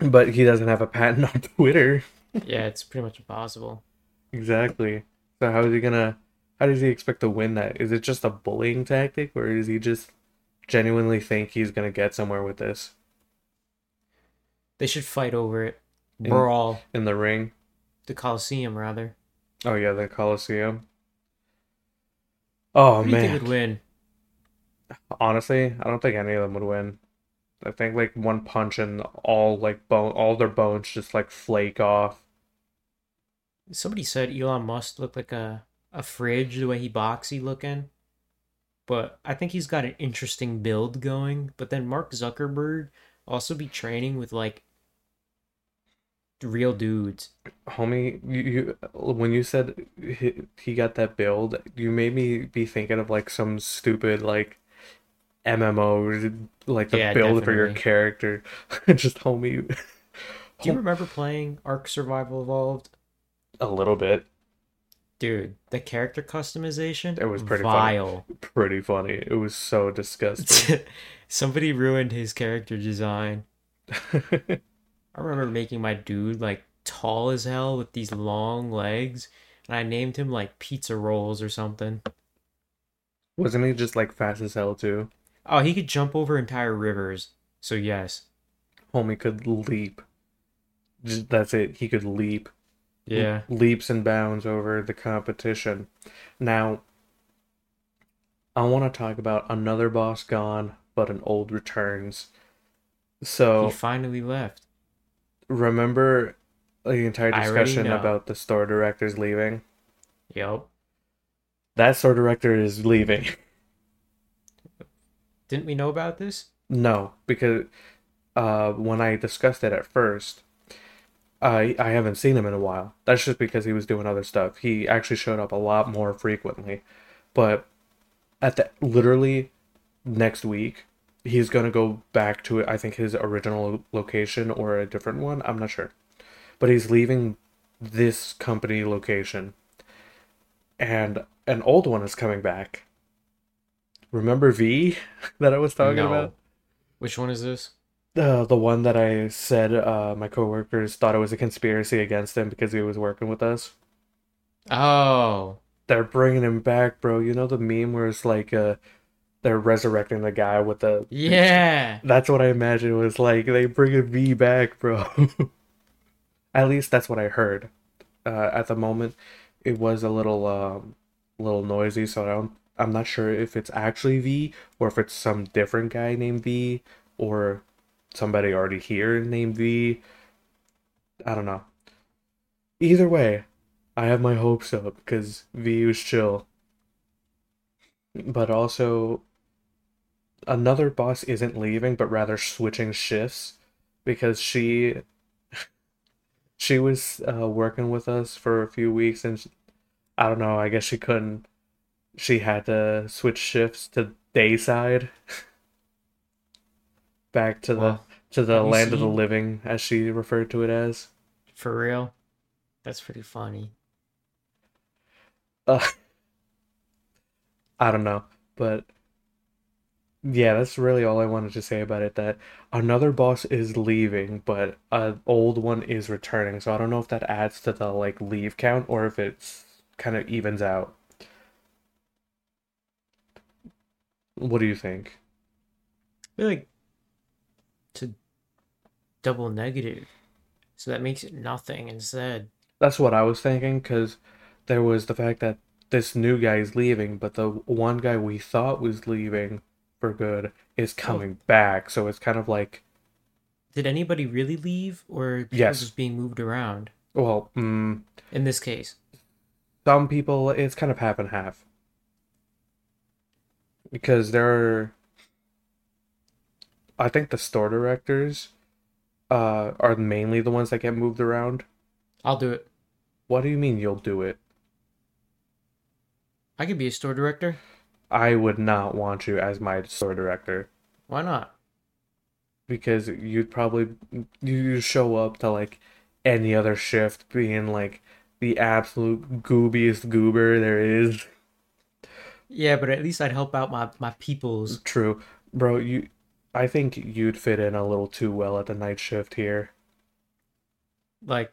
But he doesn't have a patent on Twitter. Yeah, it's pretty much impossible. Exactly. So how is he going to... how does he expect to win that? Is it just a bullying tactic, or does he just genuinely think he's going to get somewhere with this? They should fight over it. In, Brawl. In the ring? The Coliseum, rather. Oh, yeah, the Coliseum. Oh, man. Who do you think would win? Honestly, I don't think any of them would win. I think, like, one punch and all, like, bone, all their bones just, like, flake off. Somebody said Elon Musk looked like a... a fridge, the way he boxy looking. But I think he's got an interesting build going. But then Mark Zuckerberg also be training with, like, real dudes. Homie, you, you when you said he, he got that build, you made me be thinking of, like, some stupid, like, M M O, like, the yeah, build definitely. For your character. Just, homie. Do you remember playing Ark Survival Evolved? A little bit. Dude, the character customization, it was pretty vile. Funny. Pretty funny. It was so disgusting. Somebody ruined his character design. I remember making my dude like tall as hell with these long legs, and I named him like Pizza Rolls or something. Wasn't he just like fast as hell too? Oh, he could jump over entire rivers. So yes, homie could leap. Just, that's it. He could leap. Yeah, leaps and bounds over the competition. Now, I want to talk about another boss gone, but an old returns. So he finally left. Remember the entire discussion about the store directors leaving? Yep. That store director is leaving. Didn't we know about this? No, because uh, when I discussed it at first, I I haven't seen him in a while. That's just because he was doing other stuff. He actually showed up a lot more frequently. But at the literally next week, he's going to go back to, I think, his original location or a different one. I'm not sure. But he's leaving this company location. And an old one is coming back. Remember V that I was talking no. about? Which one is this? Uh, the one that I said uh, my coworkers thought it was a conspiracy against him because he was working with us. Oh. They're bringing him back, bro. You know the meme where it's like... Uh, They're resurrecting the guy with the... Yeah! That's what I imagine was like. They bring a V back, bro. At least that's what I heard. Uh, at the moment, it was a little um, little noisy, so I don't, I'm not sure if it's actually V, or if it's some different guy named V, or somebody already here named V. I don't know. Either way, I have my hopes up, because V was chill. But also... Another boss isn't leaving, but rather switching shifts, because she she was uh, working with us for a few weeks, and she, I don't know, I guess she couldn't. She had to switch shifts to dayside, back to well, the to the land see? of the living, as she referred to it as. For real, that's pretty funny. Uh, I don't know, but. Yeah, that's really all I wanted to say about it, that another boss is leaving, but an old one is returning, so I don't know if that adds to the, like, leave count, or if it's kind of evens out. What do you think? I feel like it's a double negative, so that makes it nothing instead. That's what I was thinking, because there was the fact that this new guy is leaving, but the one guy we thought was leaving... for good is coming oh. back, so it's kind of like, did anybody really leave, or people yes. just being moved around? Well, mm, in this case, some people, it's kind of half and half, because there are, I think the store directors uh, are mainly the ones that get moved around. I'll do it. What do you mean you'll do it? I could be a store director. I would not want you as my store director. Why not? Because you'd probably... You show up to, like, any other shift being, like, the absolute goobiest goober there is. Yeah, but at least I'd help out my, my peoples. True. Bro, you. I think you'd fit in a little too well at the night shift here. Like,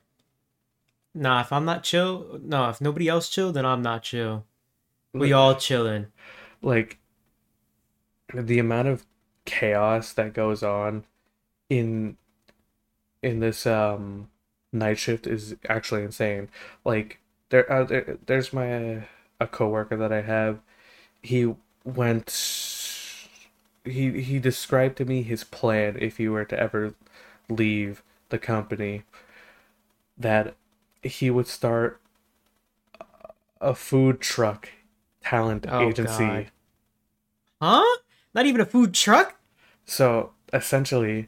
nah, if I'm not chill... No, if nobody else chill, then I'm not chill. We all chillin'. Like, the amount of chaos that goes on in in this um, night shift is actually insane. Like, there, uh, there there's my uh, a coworker that I have. He went. He he described to me his plan if he were to ever leave the company. That he would start a food truck talent oh, agency. God. Huh? Not even a food truck? So, essentially,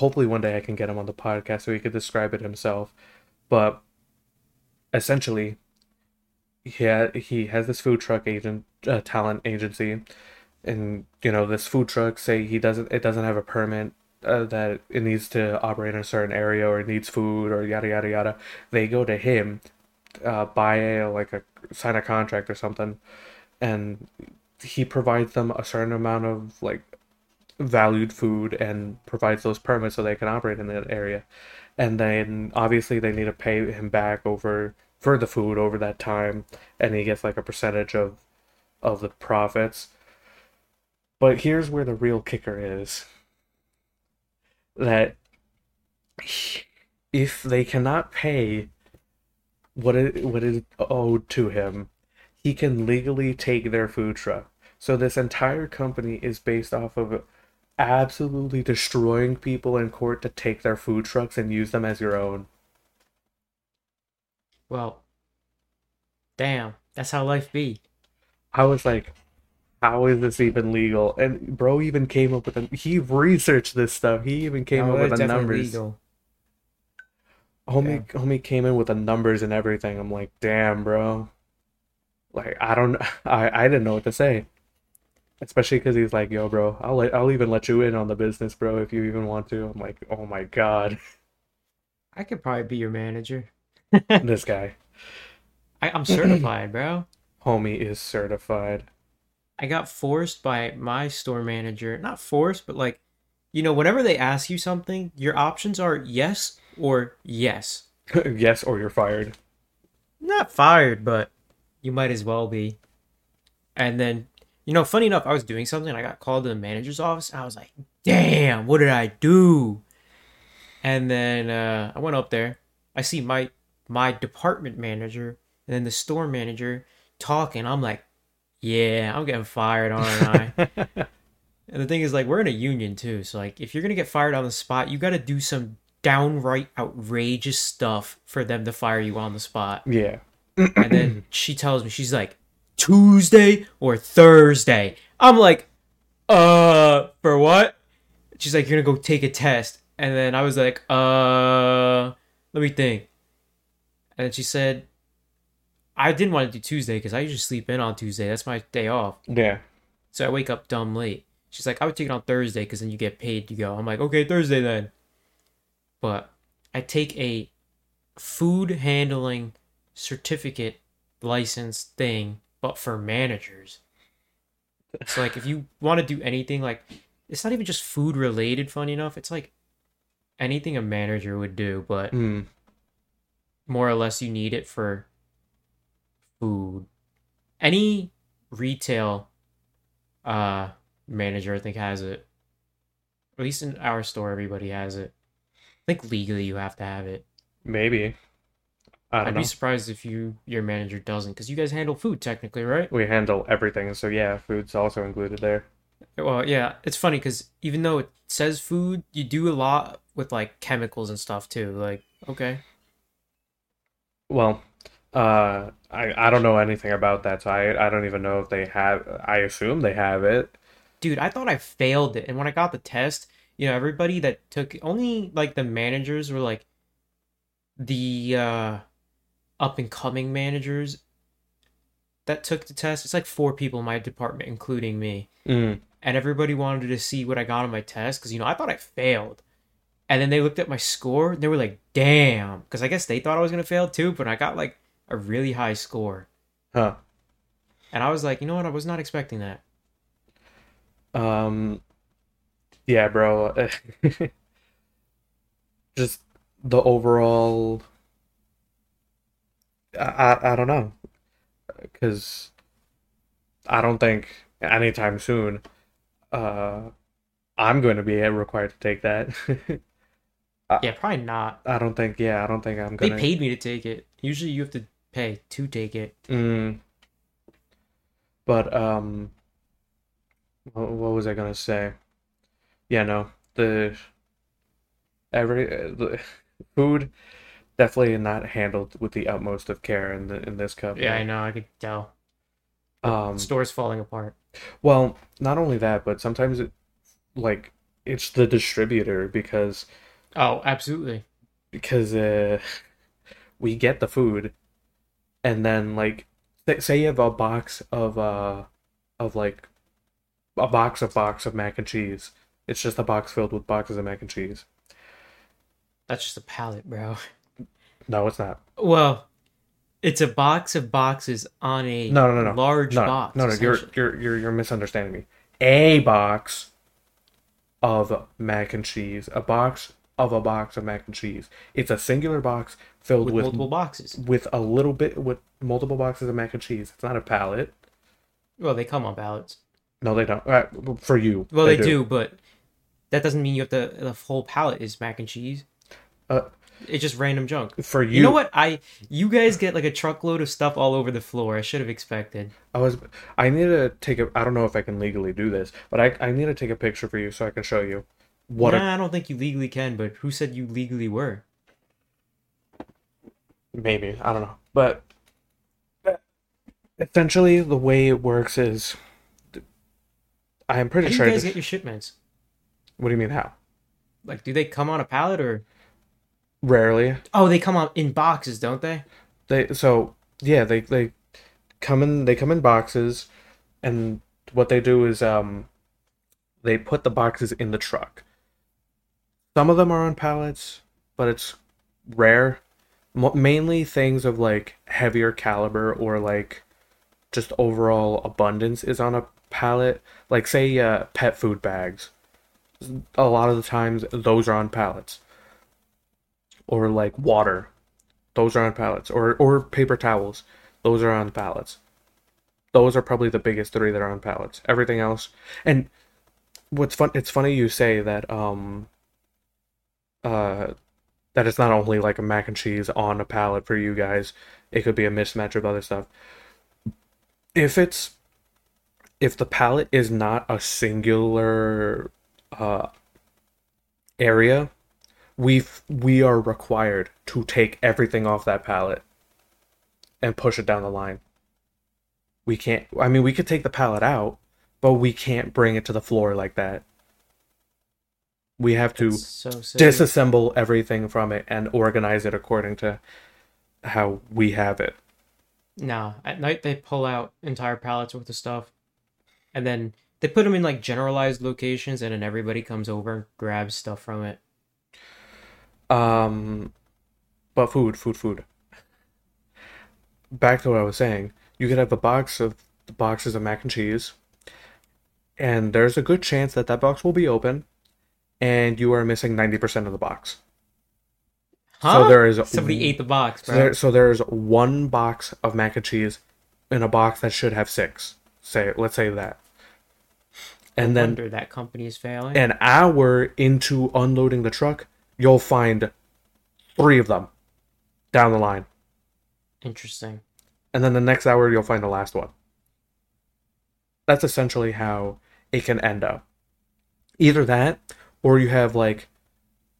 hopefully one day I can get him on the podcast so he could describe it himself, but essentially, he, ha- he has this food truck agent uh, talent agency, and, you know, this food truck, say he doesn't, it doesn't have a permit uh, that it needs to operate in a certain area, or it needs food, or yada, yada, yada. They go to him uh, buy a, like a sign a contract or something, and he provides them a certain amount of like valued food and provides those permits so they can operate in that area, and then obviously they need to pay him back over for the food over that time, and he gets like a percentage of of the profits. But here's where the real kicker is, that if they cannot pay what it what is owed to him, he can legally take their food truck. So this entire company is based off of absolutely destroying people in court to take their food trucks and use them as your own. Well, damn, that's how life be. I was like, how is this even legal? And bro even came up with a... He researched this stuff. He even came no, up with the numbers. Legal. Homie, homie came in with the numbers and everything. I'm like, damn, bro. Like, I don't... I, I didn't know what to say. Especially because he's like, yo, bro, I'll let, I'll even let you in on the business, bro, if you even want to. I'm like, oh my god. I could probably be your manager. This guy. I, I'm certified, bro. Homie is certified. I got forced by my store manager. Not forced, but like, you know, whenever they ask you something, your options are yes or yes. Yes or you're fired. Not fired, but you might as well be. And then, you know, funny enough, I was doing something and I got called to the manager's office. And I was like, damn, what did I do? And then uh, I went up there. I see my, my department manager and then the store manager talking. I'm like, yeah, I'm getting fired, aren't I? And the thing is, like, we're in a union, too. So, like, if you're going to get fired on the spot, you got to do some downright outrageous stuff for them to fire you on the spot. Yeah. And then she tells me, she's like, Tuesday or Thursday. I'm like, uh, for what? She's like, you're going to go take a test. And then I was like, uh, let me think. And then she said... I didn't want to do Tuesday because I usually sleep in on Tuesday. That's my day off. Yeah. So I wake up dumb late. She's like, I would take it on Thursday because then you get paid to go. I'm like, okay, Thursday then. But I take a food handling certificate license thing, but for managers. It's like, if you want to do anything, like, it's not even just food related, funny enough. It's like anything a manager would do, but mm. more or less you need it for... food. Any retail uh manager I think has it. At least in our store everybody has it. I think legally you have to have it. Maybe. I don't I'd know. be surprised if you your manager doesn't, because you guys handle food technically, right? We handle everything, so yeah, food's also included there. Well, yeah, it's funny because even though it says food, you do a lot with like chemicals and stuff too. Like, okay. Well, Uh, I, I don't know anything about that, so I, I don't even know if they have... I assume they have it. Dude, I thought I failed it. And when I got the test, you know, everybody that took... Only, like, the managers were, like, the uh, up-and-coming managers that took the test. It's, like, four people in my department, including me. Mm. And everybody wanted to see what I got on my test, because, you know, I thought I failed. And then they looked at my score, and they were like, damn. Because I guess they thought I was going to fail, too, but I got, like... a really high score. Huh. And I was like, you know what? I was not expecting that. Um, yeah, bro. Just the overall... I, I, I don't know. Because I don't think anytime soon uh, I'm going to be required to take that. I, yeah, probably not. I don't think, yeah, I don't think I'm going to... They paid me to take it. Usually you have to pay to take it. Mm. But um, what was I gonna say? Yeah, no, the every the food definitely not handled with the utmost of care in the, in this company. Yeah, I know, I could tell. Um, store's falling apart. Well, not only that, but sometimes it like it's the distributor because. Oh, absolutely. Because uh. We get the food, and then like, th- say you have a box of uh, of like, a box of box of mac and cheese. It's just a box filled with boxes of mac and cheese. That's just a pallet, bro. No, it's not. Well, It's a box of boxes on a no, no, no, no. large no, box. No, no, you're, you're you're you're misunderstanding me. A box of mac and cheese, a box of a box of mac and cheese. It's a singular box filled with, with multiple boxes, with a little bit with multiple boxes of mac and cheese. It's not a pallet. Well, they come on pallets. No, they don't. Uh, for you, well, they, they do. do, but that doesn't mean you have to. The whole pallet is mac and cheese. Uh. It's just random junk. For you, you know what I? You guys get like a truckload of stuff all over the floor. I should have expected. I was. I need to take a. I don't know if I can legally do this, but I. I need to take a picture for you so I can show you. What? Nah, a, I don't think you legally can. But who said you legally were? Maybe I don't know. But essentially, the way it works is, I'm pretty how sure. Do you guys just, get your shipments? What do you mean? How? Like, do they come on a pallet or? Rarely. Oh, they come out in boxes, don't they? They so yeah, they, they come in they come in boxes, and what they do is um they put the boxes in the truck. Some of them are on pallets, but it's rare. Mo- mainly things of like heavier caliber or like just overall abundance is on a pallet. Like say uh, pet food bags. A lot of the times those are on pallets. Or like water, those are on pallets. Or or paper towels, those are on pallets. Those are probably the biggest three that are on pallets. Everything else, and what's fun? It's funny you say that. Um. Uh, that it's not only like a mac and cheese on a pallet for you guys. It could be a mismatch of other stuff. If it's, if the pallet is not a singular, uh. area. We've, we are required to take everything off that pallet and push it down the line. We can't... I mean, we could take the pallet out, but we can't bring it to the floor like that. We have to so disassemble everything from it and organize it according to how we have it. No, at night they pull out entire pallets worth of stuff, and then they put them in, like, generalized locations, and then everybody comes over and grabs stuff from it. Um, but food, food, food. Back to what I was saying. You could have a box of the boxes of mac and cheese, and there's a good chance that that box will be open, and you are missing ninety percent of the box. Huh? So there is somebody w- ate the box, bro. So there, so there is one box of mac and cheese in a box that should have six. Say, let's say that. And I then wonder that company is failing. An hour into unloading the truck. You'll find three of them down the line. Interesting. And then the next hour, you'll find the last one. That's essentially how it can end up. Either that, or you have, like,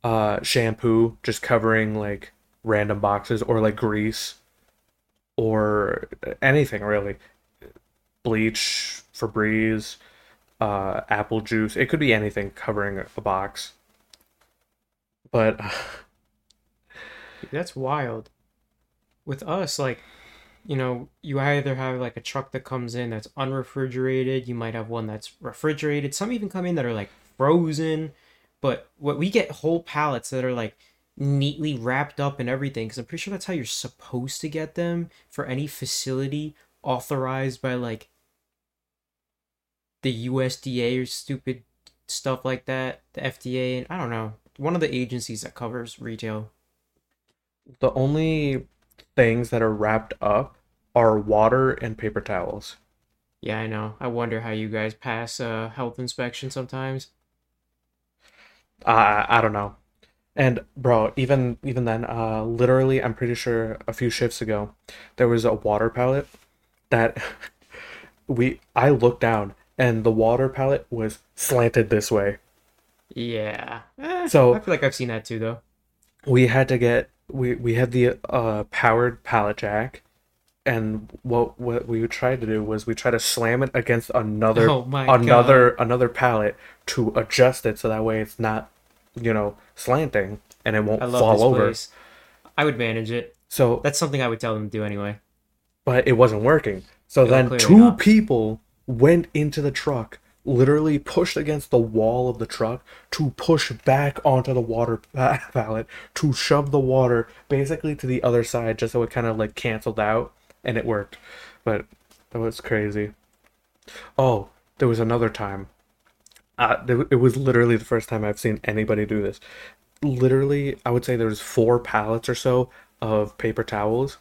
uh, shampoo just covering, like, random boxes, or, like, grease, or anything, really. Bleach, Febreze, uh, apple juice. It could be anything covering a box. But uh, that's wild. With us, like, you know, you either have like a truck that comes in that's unrefrigerated. You might have one that's refrigerated. Some even come in that are like frozen. But what we get whole pallets that are like neatly wrapped up and everything. Because I'm pretty sure that's how you're supposed to get them for any facility authorized by like the U S D A or stupid stuff like that. The F D A and I don't know. One of the agencies that covers retail. The only things that are wrapped up are water and paper towels. Yeah, I know. I wonder how you guys pass a health inspection sometimes. I uh, I don't know. And bro, even even then, uh, literally, I'm pretty sure a few shifts ago, there was a water pallet that we I looked down and the water pallet was slanted this way. Yeah. Eh, so I feel like I've seen that too, though. We had to get we we had the uh powered pallet jack, and what what we tried to do was we tried to slam it against another oh another God. another pallet to adjust it so that way it's not, you know, slanting and it won't I love fall this over. Place. I would manage it. So that's something I would tell them to do anyway. But it wasn't working. So it then two not. people went into the truck literally pushed against the wall of the truck to push back onto the water pallet to shove the water basically to the other side just so it kind of like canceled out, and it worked. But that was crazy. Oh, there was another time. Uh, it was literally the first time I've seen anybody do this. Literally, I would say there was four pallets or so of paper towels.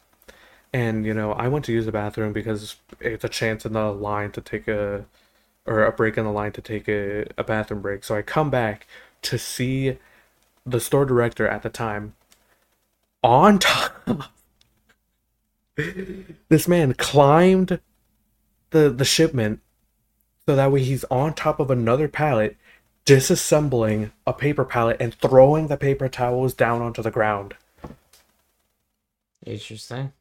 And, you know, I went to use the bathroom because it's a chance in the line to take a... or a break in the line to take a, a bathroom break. So I come back to see the store director at the time on top. This man climbed the, the shipment so that way he's on top of another pallet, disassembling a paper pallet and throwing the paper towels down onto the ground. Interesting.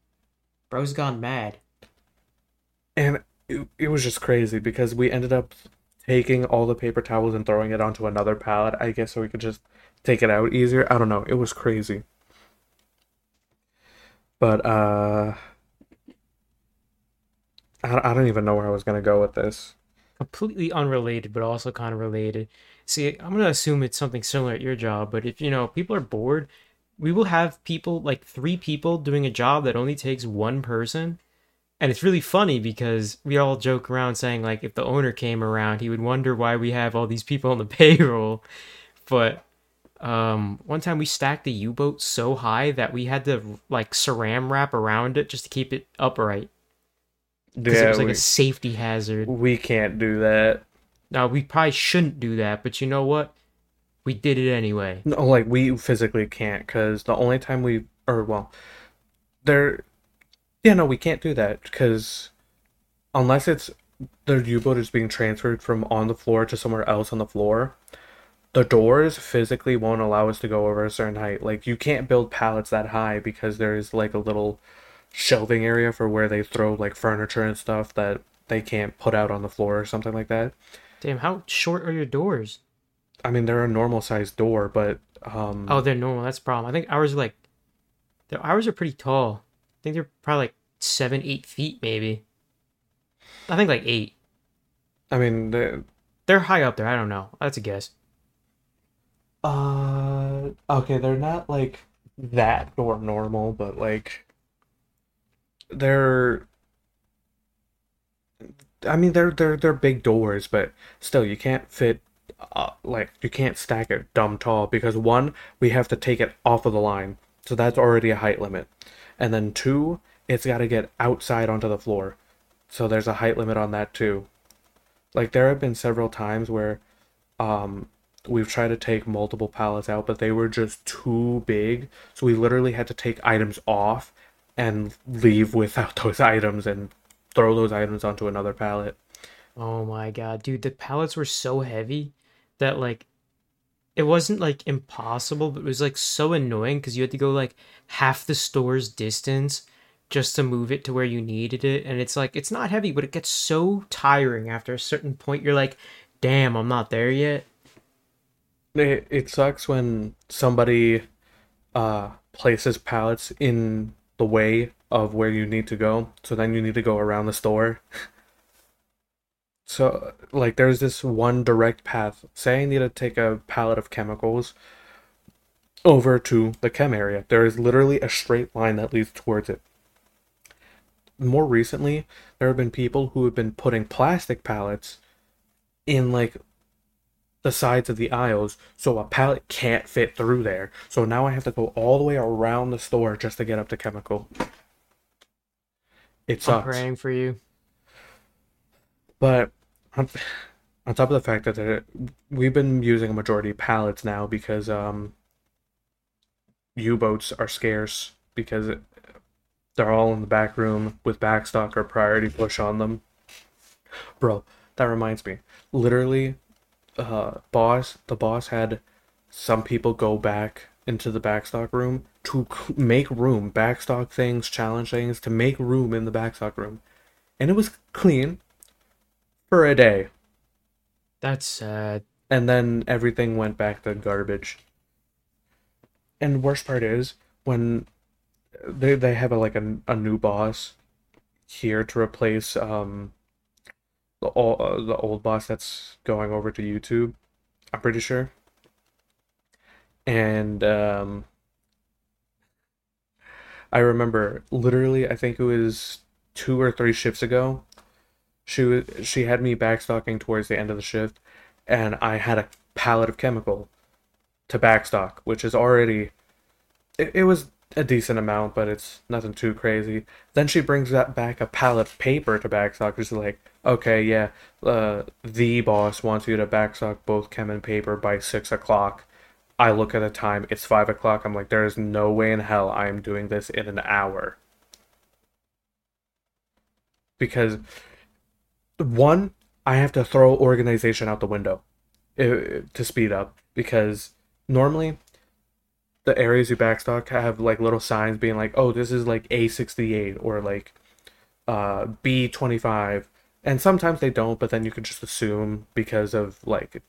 Bro's gone mad. And it, it was just crazy because we ended up taking all the paper towels and throwing it onto another pallet, I guess, so we could just take it out easier. I don't know. It was crazy. But, uh... I, I don't even know where I was going to go with this. Completely unrelated, but also kind of related. See, I'm going to assume it's something similar at your job, but if, you know, people are bored... We will have people, like three people, doing a job that only takes one person. And it's really funny because we all joke around saying, like, if the owner came around, he would wonder why we have all these people on the payroll. But um, one time we stacked the U-boat so high that we had to, like, saran wrap around it just to keep it upright. Because yeah, it was, like, we, a safety hazard. We can't do that. No, we probably shouldn't do that, but you know what? We did it anyway. No, like, we physically can't, because the only time we... Or, well, there... Yeah, no, we can't do that, because unless it's... The U-boat is being transferred from on the floor to somewhere else on the floor, the doors physically won't allow us to go over a certain height. Like, you can't build pallets that high, because there's, like, a little shelving area for where they throw, like, furniture and stuff that they can't put out on the floor or something like that. Damn, how short are your doors? I mean, they're a normal-sized door, but... Um, oh, they're normal. That's the problem. I think ours are, like... Their ours are pretty tall. I think they're probably, like, seven, eight feet, maybe. I think, like, eight. I mean, they're... They're high up there. I don't know. That's a guess. Uh, okay, they're not, like, that door normal, but, like... They're... I mean, they're they're they're big doors, but still, you can't fit... Uh, like, you can't stack it dumb tall because, one, we have to take it off of the line, so that's already a height limit, and then two, it's got to get outside onto the floor, so there's a height limit on that too. Like, there have been several times where um we've tried to take multiple pallets out, but they were just too big, so we literally had to take items off and leave without those items and throw those items onto another pallet. Oh my god, dude, the pallets were so heavy that, like, it wasn't, like, impossible, but it was, like, so annoying because you had to go, like, half the store's distance just to move it to where you needed it. And it's, like, it's not heavy, but it gets so tiring after a certain point. You're like, damn, I'm not there yet. It, it sucks when somebody uh, places pallets in the way of where you need to go, so then you need to go around the store. So, like, there's this one direct path. Say I need to take a pallet of chemicals over to the chem area. There is literally a straight line that leads towards it. More recently, there have been people who have been putting plastic pallets in, like, the sides of the aisles, so a pallet can't fit through there. So now I have to go all the way around the store just to get up to chemical. It sucks. I'm praying for you. But on top of the fact that we've been using a majority of pallets now because um, U-boats are scarce because they're all in the back room with backstock or priority push on them. Bro, that reminds me. Literally, uh, boss, the boss had some people go back into the backstock room to make room, backstock things, challenge things, to make room in the backstock room. And it was clean. For a day. That's sad. And then everything went back to garbage. And worst part is, when they they have a, like a, a new boss here to replace um the old, uh, the old boss that's going over to YouTube, I'm pretty sure. And um, I remember literally, I think it was two or three shifts ago, she she had me backstocking towards the end of the shift, and I had a pallet of chemical to backstock, which is already, it, it was a decent amount, but it's nothing too crazy. Then she brings that back a pallet of paper to backstock. She's like, okay, yeah, uh, the boss wants you to backstock both chem and paper by six o'clock. I look at the time, it's five o'clock. I'm like, there is no way in hell I am doing this in an hour. Because, one, I have to throw organization out the window to speed up. Because normally, the areas you backstock have like little signs being like, oh, this is like A sixty-eight or like uh, B twenty-five. And sometimes they don't, but then you could just assume because of like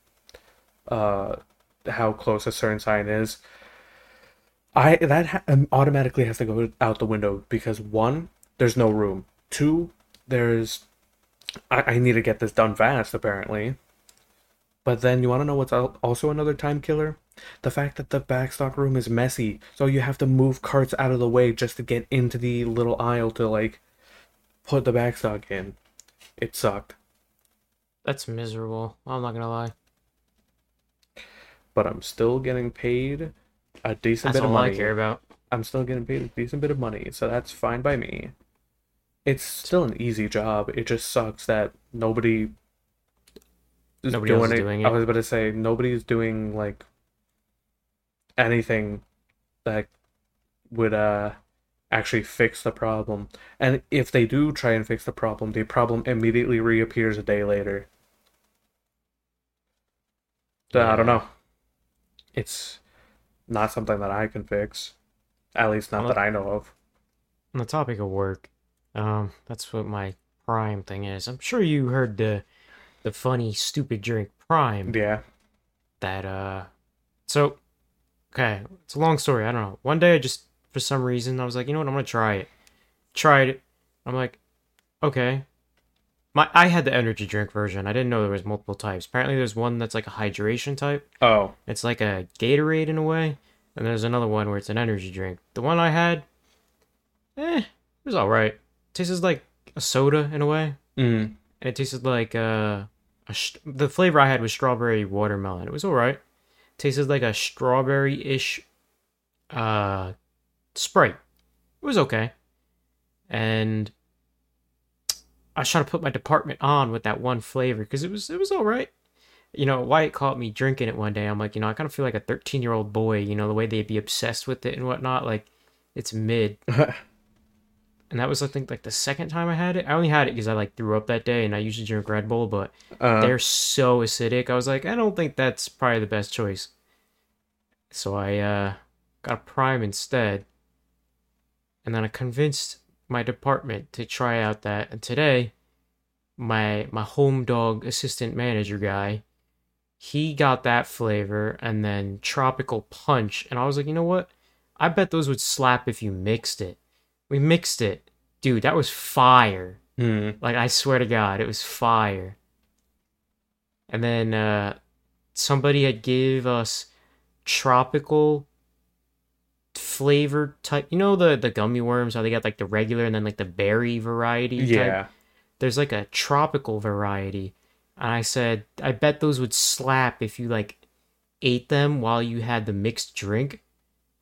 uh, how close a certain sign is. I that ha- automatically has to go out the window because one, there's no room. Two, there's... I-, I need to get this done fast, apparently. But then you want to know what's also another time killer? The fact that the backstock room is messy, so you have to move carts out of the way just to get into the little aisle to, like, put the backstock in. It sucked. That's miserable. I'm not gonna lie. But I'm still getting paid a decent that's bit of money. That's all I care about. I'm still getting paid a decent bit of money, so that's fine by me. It's still an easy job. It just sucks that nobody is nobody doing, else is doing it. it. I was about to say, nobody's doing, like, anything that would uh, actually fix the problem. And if they do try and fix the problem, the problem immediately reappears a day later. So, yeah. I don't know. It's not something that I can fix. At least not on that the, I know of. On the topic of work, um, that's what my Prime thing is. I'm sure you heard the the funny, stupid drink Prime. Yeah. That, uh... So... Okay, it's a long story, I don't know. One day I just, for some reason, I was like, you know what, I'm gonna try it. Tried it. I'm like, okay. My I had the energy drink version. I didn't know there was multiple types. Apparently there's one that's like a hydration type. Oh. It's like a Gatorade in a way. And there's another one where it's an energy drink. The one I had, eh, it was alright. It tasted like a soda in a way. Mm. And it tasted like, uh, a sh- the flavor I had was strawberry watermelon. It was alright. Tasted like a strawberry-ish uh, Sprite. It was okay. And I was trying to put my department on with that one flavor because it was it was all right. You know, Wyatt caught me drinking it one day. I'm like, you know, I kind of feel like a thirteen-year-old boy. You know, the way they'd be obsessed with it and whatnot. Like, it's mid. And that was, I think, like the second time I had it. I only had it because I, like, threw up that day, and I usually drink Red Bull, but uh, they're so acidic. I was like, I don't think that's probably the best choice. So I uh, got a Prime instead. And then I convinced my department to try out that. And today, my my home dog assistant manager guy, he got that flavor and then Tropical Punch. And I was like, you know what? I bet those would slap if you mixed it. We mixed it. Dude, that was fire. Mm. Like, I swear to God, it was fire. And then uh, somebody had gave us tropical flavored type. You know the, the gummy worms, how they got, like, the regular and then, like, the berry variety type? Yeah. There's, like, a tropical variety. And I said, I bet those would slap if you, like, ate them while you had the mixed drink.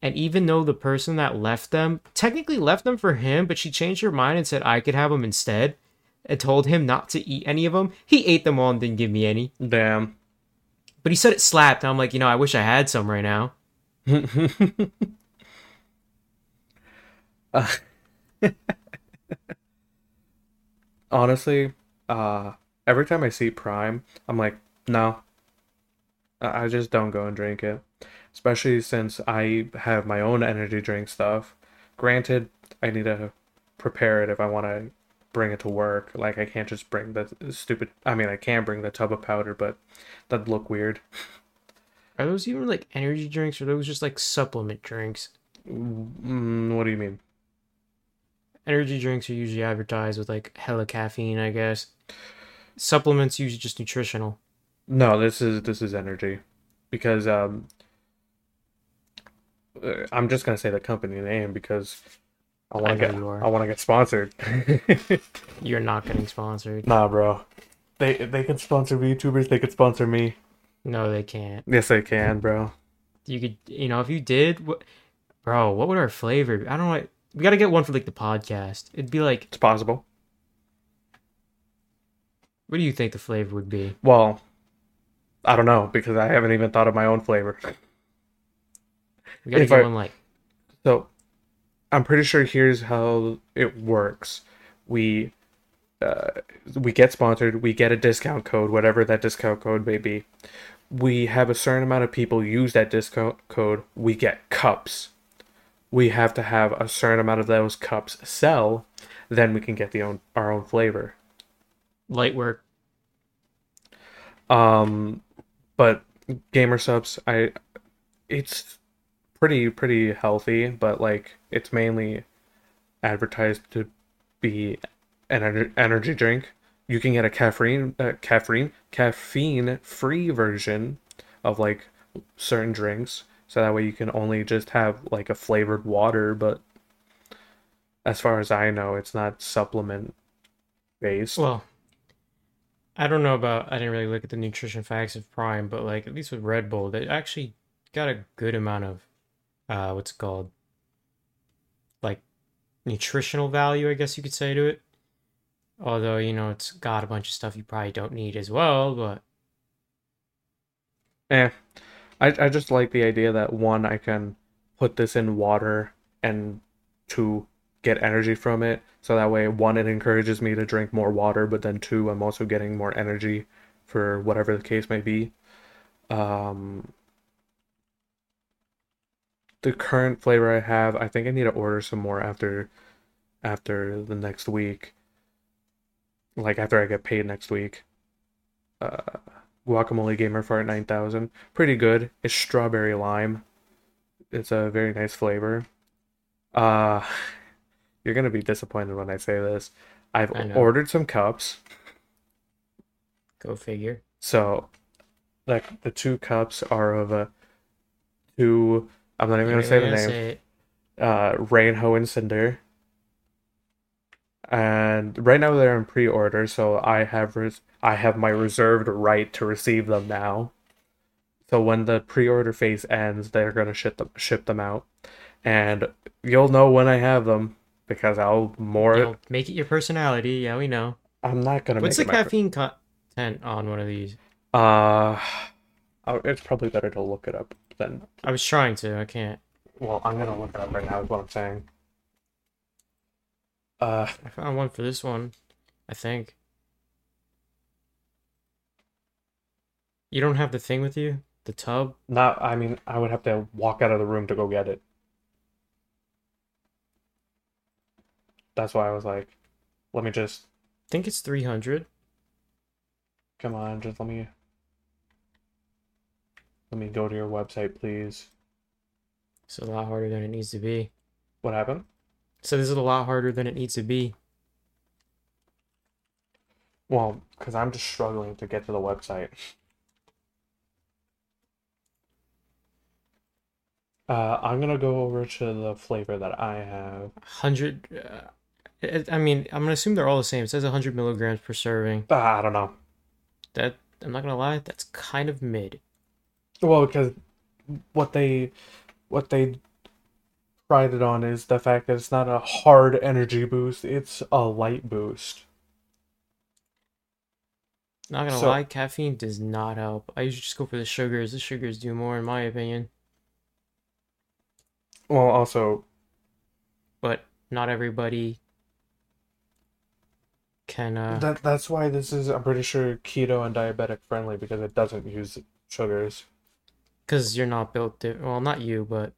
And even though the person that left them, technically left them for him, but she changed her mind and said I could have them instead and told him not to eat any of them, he ate them all and didn't give me any. Damn. But he said it slapped. I'm like, you know, I wish I had some right now. uh, Honestly, uh, every time I see Prime, I'm like, no. I just don't go and drink it. Especially since I have my own energy drink stuff. Granted, I need to prepare it if I want to bring it to work. Like, I can't just bring the stupid... I mean, I can bring the tub of powder, but that'd look weird. Are those even, like, energy drinks, or are those just, like, supplement drinks? Mm, what do you mean? Energy drinks are usually advertised with, like, hella caffeine, I guess. supplements usually just nutritional? No, this is this is energy, because um, I'm just gonna say the company name because I want to get I want to get sponsored. You're not getting sponsored. Nah, bro. They they can sponsor YouTubers. They could sponsor me. No, they can't. Yes, they can, bro. You could, you know, if you did, what, bro? What would our flavor be? I don't know. Like, we gotta get one for like the podcast. It'd be like it's possible. What do you think the flavor would be? Well, I don't know because I haven't even thought of my own flavor. We gotta if get I, one like. So, I'm pretty sure here's how it works. We. Uh, we get sponsored, we get a discount code, whatever that discount code may be. We have a certain amount of people use that discount code, we get cups. We have to have a certain amount of those cups sell, then we can get the own our own flavor. Light work. Um, but Gamer Supps, I, it's pretty pretty healthy, but like it's mainly advertised to be an energy drink. You can get a caffeine uh, caffeine caffeine free version of like certain drinks, so that way you can only just have like a flavored water. But as far as I know, it's not supplement based. Well, I don't know about I didn't really look at the nutrition facts of Prime, but like at least with Red Bull, they actually got a good amount of uh what's called like nutritional value, I guess you could say, to it. Although, you know, it's got a bunch of stuff you probably don't need as well, but... Eh. I, I just like the idea that, one, I can put this in water, and two, get energy from it. So that way, one, it encourages me to drink more water, but then two, I'm also getting more energy for whatever the case may be. Um, the current flavor I have, I think I need to order some more after, after the next week. Like, after I get paid next week. Uh, Guacamole Gamer Fart nine thousand. Pretty good. It's strawberry lime. It's a very nice flavor. Uh, you're going to be disappointed when I say this. I've ordered some cups. Go figure. So, like, the two cups are of a... Two... I'm not even going to say the name. Say uh, Rainhoe and Cinder. And right now they're in pre-order, so I have res- I have my reserved right to receive them now. So when the pre-order phase ends, they're gonna ship them ship them out, and you'll know when I have them because I'll more You'll make it your personality. Yeah, we know. I'm not gonna. What's make the it caffeine my... content on one of these? Uh, it's probably better to look it up than. I was trying to. I can't. Well, I'm gonna look it up right now. Is what I'm saying. Uh, I found one for this one, I think. You don't have the thing with you? The tub? No, I mean, I would have to walk out of the room to go get it. That's why I was like, let me just... I think it's three hundred. Come on, just let me... Let me go to your website, please. It's a lot harder than it needs to be. What happened? So this is a lot harder than it needs to be. Well, because I'm just struggling to get to the website. Uh, I'm going to go over to the flavor that I have. one hundred... Uh, it, I mean, I'm going to assume they're all the same. It says one hundred milligrams per serving. Uh, I don't know. That I'm not going to lie, that's kind of mid. Well, because what they... What they... It on is the fact that it's not a hard energy boost, it's a light boost. Not gonna so, lie, caffeine does not help. I usually just go for the sugars. The sugars do more, in my opinion. Well, also, but not everybody can. Uh, that that's why this is. I'm pretty sure keto and diabetic friendly because it doesn't use sugars. Because you're not built to. Well, not you, but.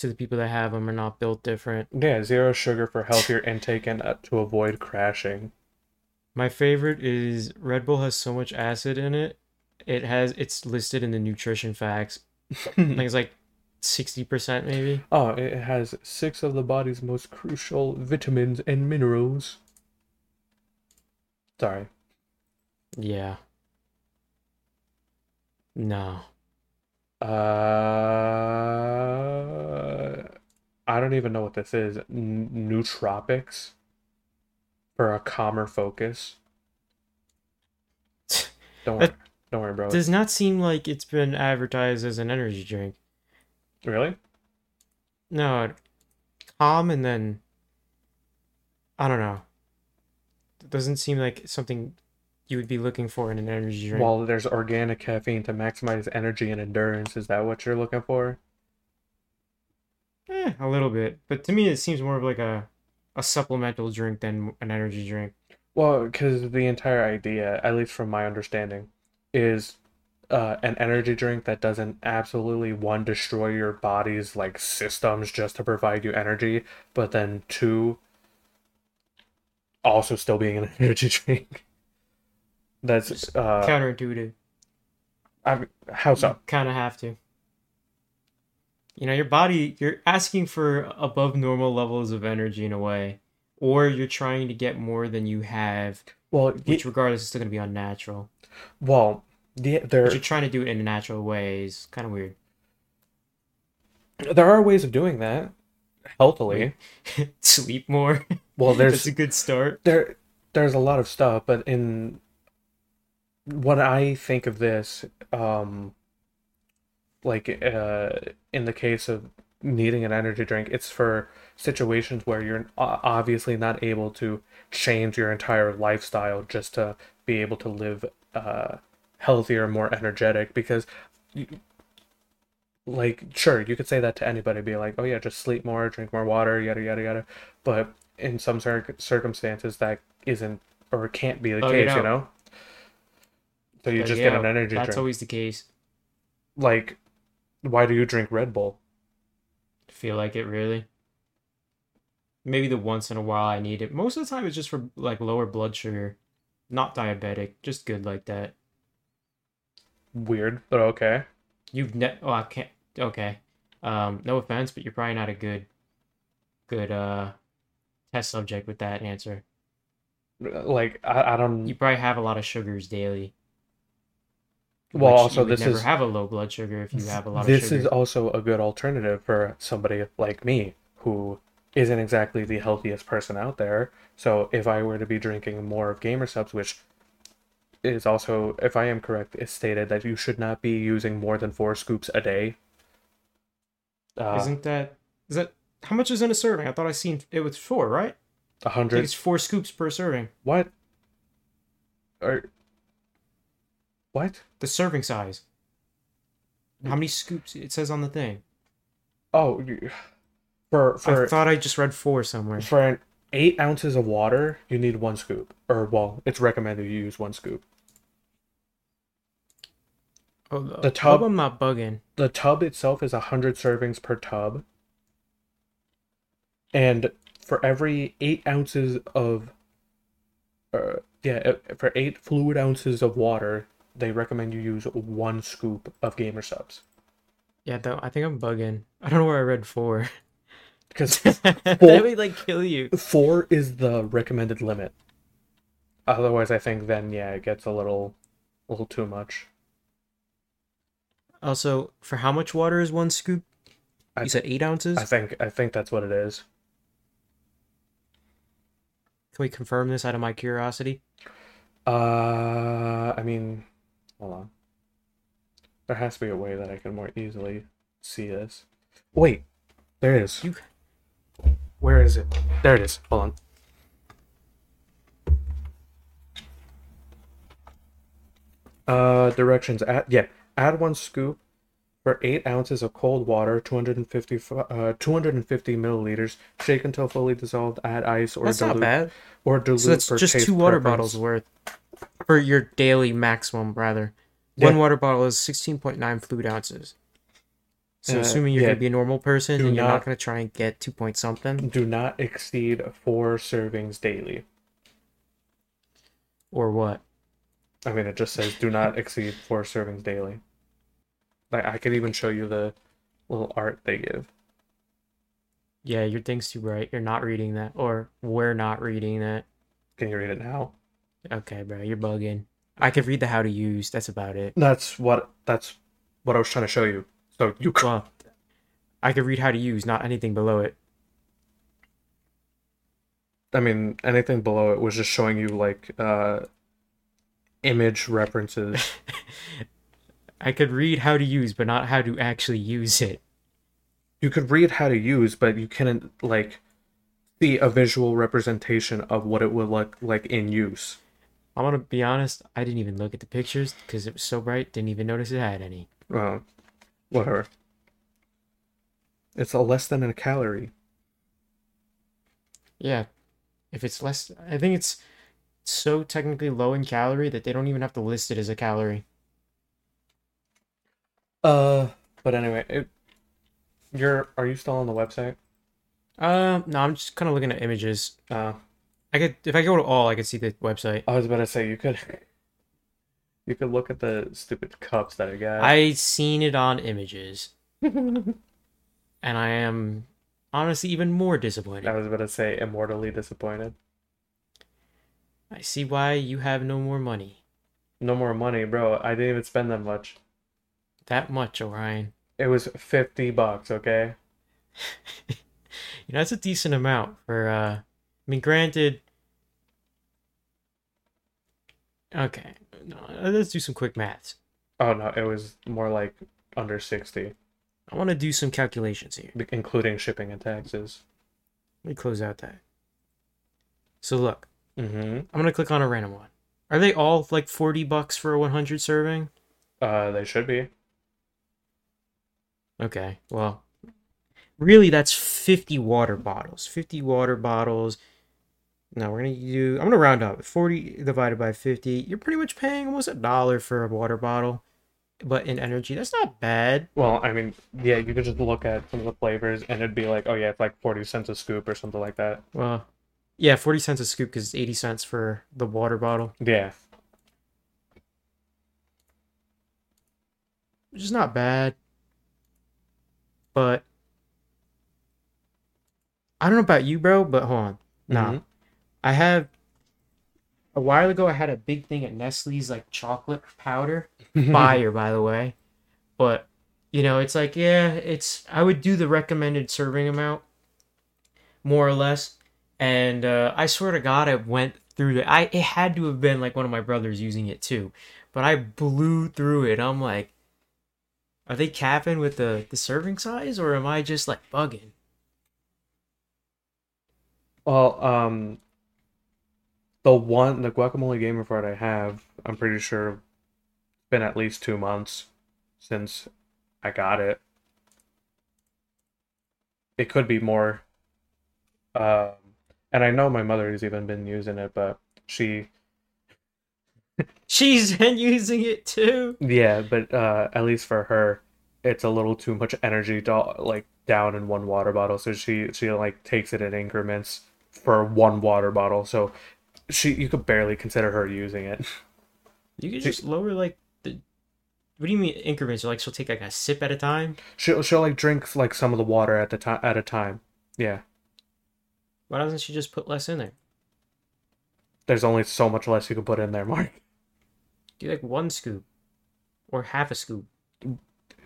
To the people that have them are not built different. Yeah, zero sugar for healthier intake and uh, to avoid crashing. My favorite is Red Bull has so much acid in it. It has it's listed in the nutrition facts. I think it's like sixty percent maybe. Oh, it has six of the body's most crucial vitamins and minerals. Sorry. Yeah. No. Uh, I don't even know what this is. N nootropics for a calmer focus. Don't worry. Don't worry, bro. Does not seem like it's been advertised as an energy drink. Really? No. Calm and then... I don't know. It doesn't seem like something you would be looking for in an energy drink. Well, there's organic caffeine to maximize energy and endurance. Is that what you're looking for? Eh, a little bit. But to me, it seems more of like a, a supplemental drink than an energy drink. Well, because the entire idea, at least from my understanding, is uh, an energy drink that doesn't absolutely, one, destroy your body's like systems just to provide you energy, but then two, also still being an energy drink. That's uh, counterintuitive. I how so? You kind of have to. You know, your body, you're asking for above normal levels of energy in a way, or you're trying to get more than you have. Well, which y- regardless is still going to be unnatural. Well, the, there. But you're trying to do it in natural ways. Kind of weird. There are ways of doing that healthily. Sleep more. Well, there's that's a good start. There, there's a lot of stuff, but in what I think of this, um, like uh, in the case of needing an energy drink, it's for situations where you're obviously not able to change your entire lifestyle just to be able to live uh, healthier, more energetic. Because, like, sure, you could say that to anybody, be like, oh yeah, just sleep more, drink more water, yada, yada, yada. But in some cir- circumstances, that isn't or can't be the oh, case, you know? You know? So you like, just yeah, get an energy that's drink. That's always the case. Like, why do you drink Red Bull? I feel like it, really. Maybe the once in a while I need it. Most of the time it's just for, like, lower blood sugar. Not diabetic, just good like that. Weird, but okay. You've ne- oh, I can't, okay. Um, no offense, but you're probably not a good, good, uh, test subject with that answer. Like, I, I don't... You probably have a lot of sugars daily. Well, also, you would this never is... never have a low blood sugar if you have a lot of sugar. This is also a good alternative for somebody like me, who isn't exactly the healthiest person out there. So if I were to be drinking more of Gamer Supps, which is also, if I am correct, it's stated that you should not be using more than four scoops a day. Uh, Isn't that... Is that... How much is in a serving? I thought I seen it was four, right? A hundred. I think it's four scoops per serving. What? Or... What? The serving size. How many scoops? It says on the thing. Oh, for for I thought I just read four somewhere. For an eight ounces of water, you need one scoop. Or well, it's recommended you use one scoop. Oh, the, the tub. I'm not bugging. The tub itself is a hundred servings per tub. And for every eight ounces of, uh, yeah, for eight fluid ounces of water, they recommend you use one scoop of Gamer Supps. Yeah, though I think I'm bugging. I don't know where I read four. Because four, that would like kill you. Four is the recommended limit. Otherwise, I think then yeah, it gets a little, a little too much. Also, for how much water is one scoop? I, you said eight ounces. I think I think that's what it is. Can we confirm this out of my curiosity? Uh, I mean, hold on. There has to be a way that I can more easily see this. Wait, there it is. You... Where is it? There it is. Hold on. Uh, directions. Add, yeah, add one scoop for eight ounces of cold water, two hundred fifty milliliters. Shake until fully dissolved. Add ice or that's dilute. That's not bad. Or dilute so that's just two water preference. Bottles worth for your daily maximum, rather. Yeah. One water bottle is sixteen point nine fluid ounces. So uh, assuming you're yeah. going to be a normal person do and you're not, not going to try and get two point something. Do not exceed four servings daily. Or what? I mean, it just says do not exceed four servings daily. Like, I could even show you the little art they give. Yeah, your thing's too bright. You're not reading that. Or we're not reading that. Can you read it now? Okay, bro. You're bugging. I could read the how to use. That's about it. That's what that's what I was trying to show you. So you well, I could read how to use, not anything below it. I mean, anything below it was just showing you like uh, image references. I could read how to use, but not how to actually use it. You could read how to use, but you couldn't like see a visual representation of what it would look like in use. I'm gonna be honest. I didn't even look at the pictures because it was so bright. Didn't even notice it had any. Well, whatever. It's a less than a calorie. Yeah, if it's less, I think it's so technically low in calorie that they don't even have to list it as a calorie. Uh, but anyway, it, you're are you still on the website? Uh, no, I'm just kind of looking at images. Uh, I could if I go to all, I could see the website. I was about to say you could, you could look at the stupid cups that I got. I seen it on images, and I am honestly even more disappointed. I was about to say immortally disappointed. I see why you have no more money. No more money, bro. I didn't even spend that much. That much, Orion. It was fifty bucks. Okay. You know, that's a decent amount for, uh, I mean, granted, okay, no, let's do some quick maths. Oh, no, it was more like under sixty. I want to do some calculations here. Be- including shipping and taxes. Let me close out that. So, look, mm-hmm. I'm going to click on a random one. Are they all, like, forty bucks for a one hundred serving? Uh, they should be. Okay, well... Really, that's fifty water bottles. fifty water bottles. Now, we're going to do... I'm going to round up. forty divided by fifty. You're pretty much paying almost a dollar for a water bottle. But in energy, that's not bad. Well, I mean, yeah, you could just look at some of the flavors and it'd be like, oh, yeah, it's like forty cents a scoop or something like that. Well, yeah, forty cents a scoop because it's eighty cents for the water bottle. Yeah. Which is not bad. But... I don't know about you, bro, but hold on. Nah. Mm-hmm. I have... A while ago, I had a big thing at Nestle's, like, chocolate powder. Fire, by the way. But, you know, it's like, yeah, it's... I would do the recommended serving amount, more or less. And uh, I swear to God, I went through... The, I It had to have been, like, one of my brothers using it, too. But I blew through it. I'm like, are they capping with the, the serving size? Or am I just, like, bugging? Well, um, the one, the Guacamole Gamer Fart I have, I'm pretty sure it's been at least two months since I got it. It could be more. Um, and I know my mother has even been using it, but she... She's been using it too! Yeah, but uh, at least for her, it's a little too much energy to, like, down in one water bottle. So she, she like, takes it in increments. For one water bottle, so she you could barely consider her using it. You could just she, lower like the. What do you mean increments? Like she'll take like a sip at a time. She'll she'll like drink like some of the water at the time at a time. Yeah. Why doesn't she just put less in there? There's only so much less you can put in there, Mark. Do like one scoop, or half a scoop.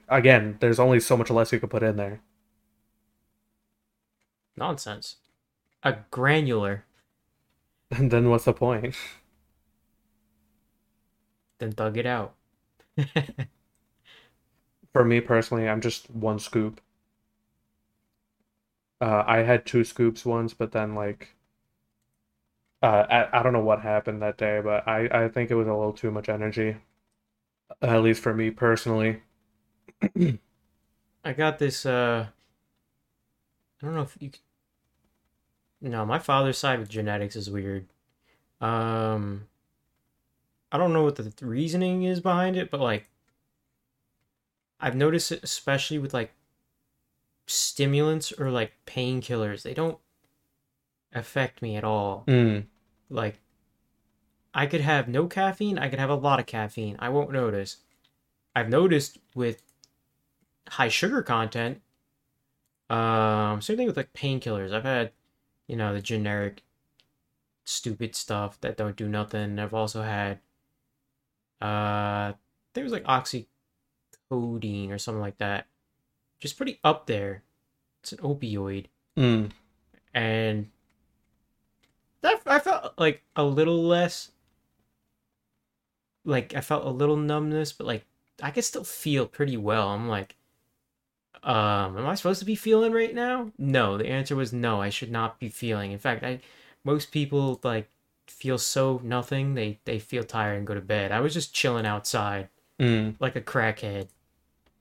Again, there's only so much less you can put in there. Nonsense. A granular. And then what's the point? Then thug it out. For me personally, I'm just one scoop. Uh, I had two scoops once, but then like... Uh, I, I don't know what happened that day, but I, I think it was a little too much energy. At least for me personally. I got this, uh... I don't know if you could... No, my father's side with genetics is weird. Um, I don't know what the reasoning is behind it, but, like, I've noticed it especially with, like, stimulants or, like, painkillers. They don't affect me at all. Mm. Like, I could have no caffeine. I could have a lot of caffeine. I won't notice. I've noticed with high sugar content, um, same thing with, like, painkillers. I've had... You know, the generic stupid stuff that don't do nothing. I've also had Uh, there was like oxycodone or something like that. Just pretty up there. It's an opioid. Mm. And that I felt like a little less. Like I felt a little numbness, but like I could still feel pretty well. I'm like, um, am I supposed to be feeling right now? No, the answer was no. I should not be feeling. In fact, I most people like feel so nothing. They they feel tired and go to bed. I was just chilling outside, mm. like a crackhead.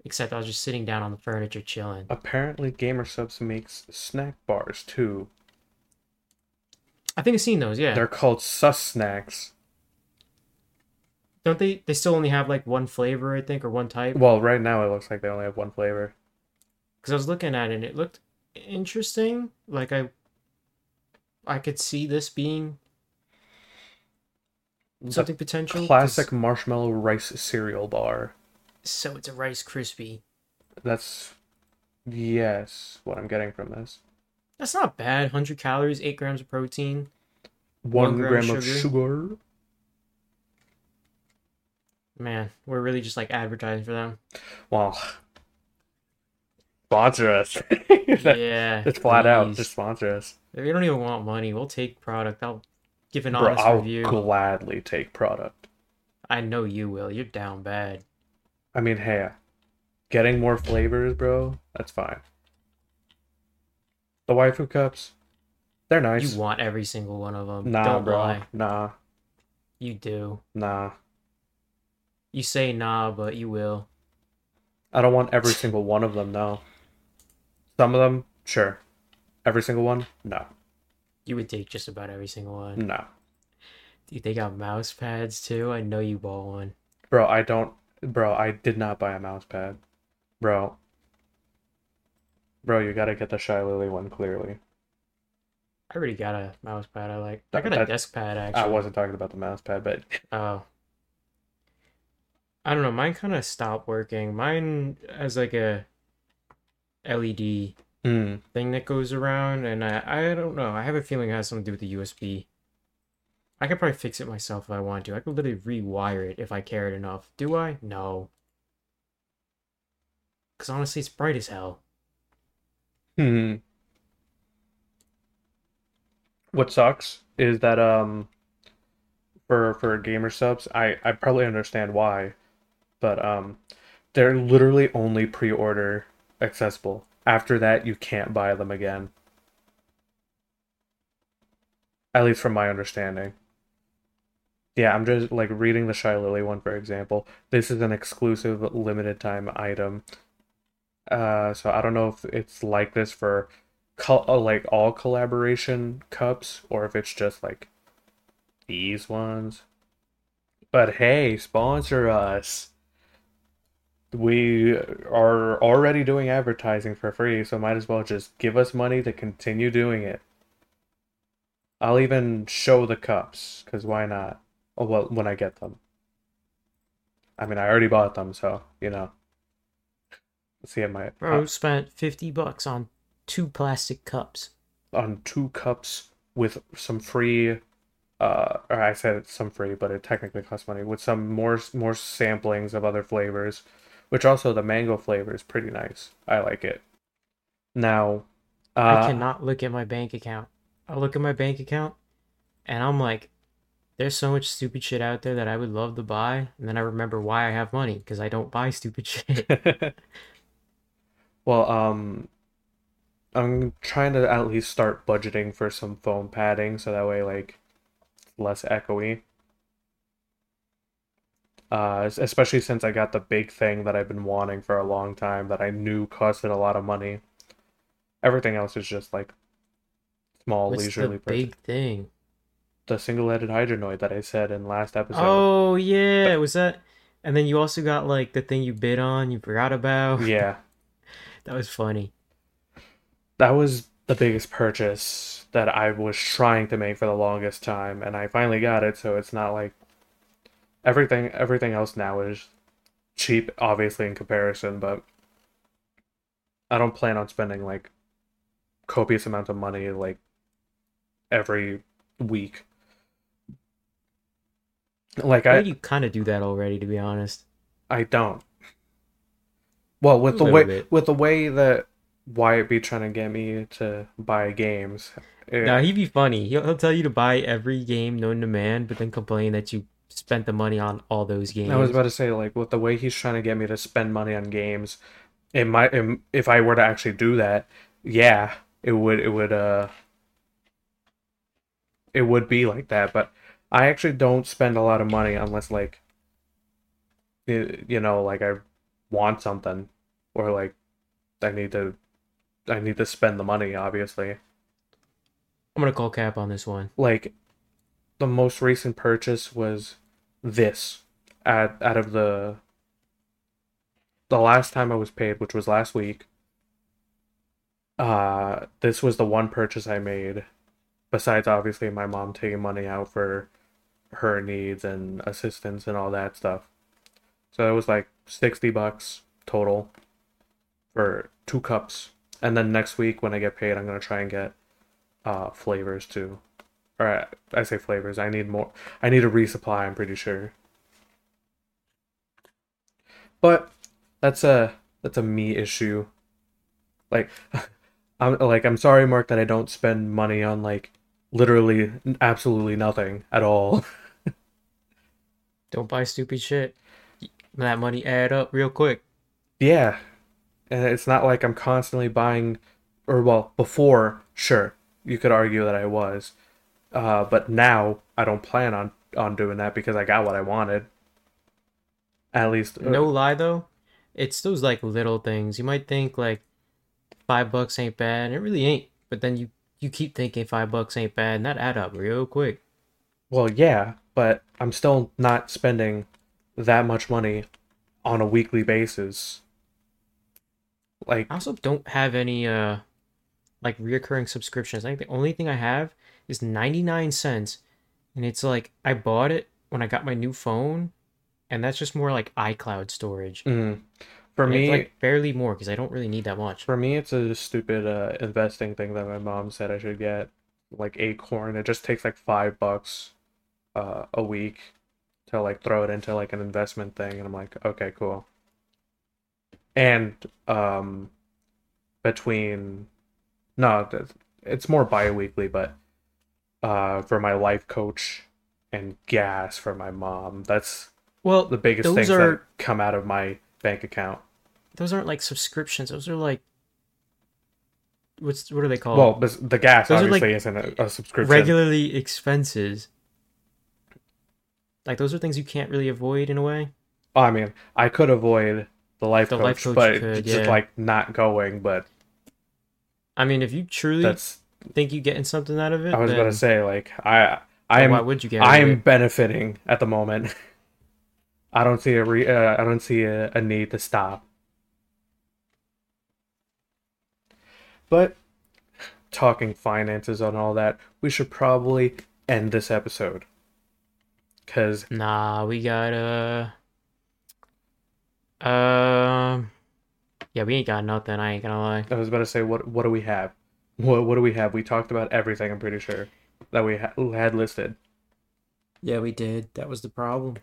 Except I was just sitting down on the furniture chilling. Apparently, Gamer Supps makes snack bars too. I think I've seen those. Yeah, they're called Sus Snacks. Don't they? They still only have like one flavor, I think, or one type. Well, right now it looks like they only have one flavor. Because I was looking at it, and it looked interesting. Like I, I could see this being something the potential. Classic cause... marshmallow rice cereal bar. So it's a Rice Krispie. That's yes, what I'm getting from this. That's not bad. one hundred calories, eight grams of protein, one, one gram, gram of sugar. sugar. Man, we're really just like advertising for them. Well, sponsor us. that, yeah, just flat please. out, just sponsor us. If you don't even want money, we'll take product. I'll give an Bro, honest I'll review. I'll gladly take product. I know you will. You're down bad. I mean, hey, getting more flavors, bro, that's fine. The waifu cups, they're nice. You want every single one of them. Nah, Don't bro. Lie. Nah. You do. Nah. You say nah, but you will. I don't want every single one of them, no. Some of them, sure. Every single one, no. You would take just about every single one. No. Dude, they got mouse pads, too? I know you bought one. Bro, I don't... Bro, I did not buy a mouse pad. Bro. Bro, you gotta get the Shy Lily one, clearly. I already got a mouse pad I like. I got a that, desk pad, actually. I wasn't talking about the mouse pad, but... Oh. I don't know, mine kind of stopped working. Mine has like a L E D mm. thing that goes around, and I, I don't know. I have a feeling it has something to do with the U S B. I could probably fix it myself if I want to. I could literally rewire it if I cared enough. Do I? No. Because honestly, it's bright as hell. Hmm. What sucks is that um, for for Gamer Supps, I, I probably understand why, but um, they're literally only pre-order accessible. After that, you can't buy them again. At least from my understanding. Yeah, I'm just, like, reading the Shy Lily one, for example. This is an exclusive, limited-time item. Uh, so I don't know if it's like this for, co- like, all collaboration cups, or if it's just, like, these ones. But hey, sponsor us! We are already doing advertising for free, so might as well just give us money to continue doing it. I'll even show the cups, because why not? Oh, well, when I get them. I mean, I already bought them, so, you know. Let's see if my... Bro, uh, spent fifty bucks on two plastic cups. On two cups with some free... Uh, or I said it's some free, but it technically costs money. With some more more samplings of other flavors. Which also, the mango flavor is pretty nice. I like it. Now... Uh, I cannot look at my bank account. I look at my bank account, and I'm like... There's so much stupid shit out there that I would love to buy, and then I remember why I have money, because I don't buy stupid shit. Well, um, I'm trying to at least start budgeting for some foam padding, so that way, like, less echoey. Uh, especially since I got the big thing that I've been wanting for a long time that I knew costed a lot of money. Everything else is just, like, small, What's leisurely... What's the big purchase. thing? The single-headed Hydronoid that I said in last episode. Oh, yeah, was that... And then you also got, like, the thing you bid on, you forgot about. Yeah. That was funny. That was the biggest purchase that I was trying to make for the longest time, and I finally got it, so it's not like... Everything, everything else now is cheap, obviously, in comparison, but... I don't plan on spending, like, copious amounts of money, like, every week. Like I, I you kind of do that already, to be honest. I don't. Well, with the way bit. with the way that Wyatt be trying to get me to buy games. It... Now he'd be funny. He'll, he'll tell you to buy every game known to man, but then complain that you spent the money on all those games. I was about to say, like, with the way he's trying to get me to spend money on games, it might it, if I were to actually do that, yeah, it would it would uh it would be like that. But I actually don't spend a lot of money unless, like, you know, like I want something, or like I need to I need to spend the money, obviously. I'm gonna call cap on this one. Like, the most recent purchase was this at out of the the last time I was paid, which was last week. Uh this was the one purchase I made, besides obviously my mom taking money out for her needs and assistance and all that stuff. So it was like sixty bucks total for two cups. And then next week when I get paid, I'm going to try and get uh, flavors too. Or I, I say flavors. I need more. I need a resupply, I'm pretty sure. But that's a that's a me issue. Like I'm like I'm sorry, Mark, that I don't spend money on, like, literally absolutely nothing at all. Don't buy stupid shit. That money add up real quick. Yeah. And it's not like I'm constantly buying, or, well, before, sure, you could argue that I was. Uh, but now, I don't plan on, on doing that because I got what I wanted. At least. No lie, though. It's those, like, little things. You might think, like, five bucks ain't bad, and it really ain't. But then you, you keep thinking five bucks ain't bad, and that add up real quick. Well, yeah, but I'm still not spending that much money on a weekly basis. Like, I also don't have any uh like reoccurring subscriptions. I think the only thing I have is ninety-nine cents, and it's like I bought it when I got my new phone, and that's just more like iCloud storage. Mm. For and me, it's like barely more because I don't really need that much. For me, it's a stupid uh, investing thing that my mom said I should get, like Acorn. It just takes like five bucks uh, a week to like throw it into like an investment thing, and I'm like, okay, cool. And um, between, no, it's more bi-weekly, but uh, for my life coach and gas for my mom, that's well the biggest things are, that come out of my bank account. Those aren't like subscriptions. Those are like, what's what are they called? Well, the gas those obviously like isn't a, a subscription. Regularly expenses. Like, those are things you can't really avoid in a way. Oh, I mean, I could avoid The life, the coach, life coach, but could, just yeah. like not going. But I mean, if you truly that's, think you're getting something out of it, I was then, gonna say, like, I, I am. Why would you get? I am it? benefiting at the moment. I don't see a re, uh, I don't see a, a need to stop. But talking finances and all that, we should probably end this episode. Cause nah, we gotta. Um, uh, yeah, we ain't got nothing. I ain't gonna lie. I was about to say, what what do we have? What what do we have? We talked about everything. I'm pretty sure that we ha- had listed. Yeah, we did. That was the problem.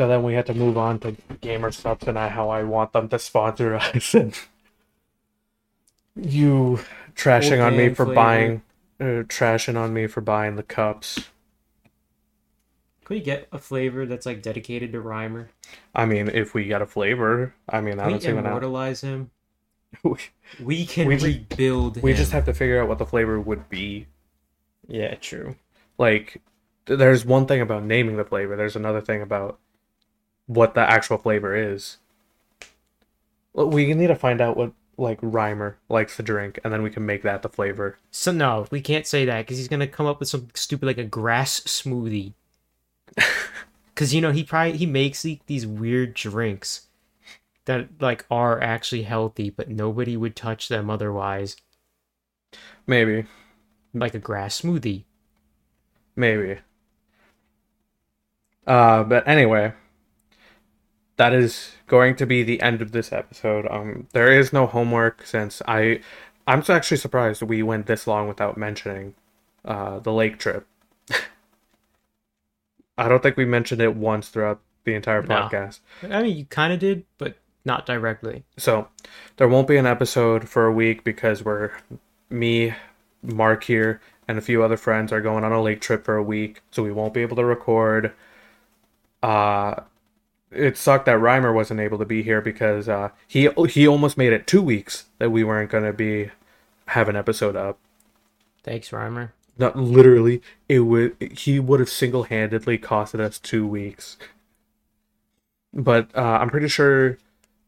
So then we had to move on to Gamer Supps and I, how I want them to sponsor us, and you trashing on me for flavor. buying, uh, trashing on me for buying the cups. Could we get a flavor that's like dedicated to Rhymer? I mean, if we got a flavor, I mean, I don't see what. We immortalize him. we, we can we rebuild. Just, him. We just have to figure out what the flavor would be. Yeah, true. Like, th- there's one thing about naming the flavor. There's another thing about what the actual flavor is. We need to find out what like Rhymer likes to drink, and then we can make that the flavor. So no, we can't say that because he's gonna come up with some stupid like a grass smoothie. Because, you know, he probably he makes these weird drinks that, like, are actually healthy, but nobody would touch them otherwise. Maybe. Like a grass smoothie. Maybe. Uh, but anyway, that is going to be the end of this episode. Um, there is no homework since I... I'm actually surprised we went this long without mentioning uh, the lake trip. I don't think we mentioned it once throughout the entire podcast. No. I mean, you kind of did, but not directly. So there won't be an episode for a week because we're me, Marc here, and a few other friends are going on a lake trip for a week, so we won't be able to record. Uh, it sucked that Rhymer wasn't able to be here because uh, he he almost made it two weeks that we weren't going to be have an episode up. Thanks, Rhymer. Not literally, it would he would have single-handedly costed us two weeks. But uh, I'm pretty sure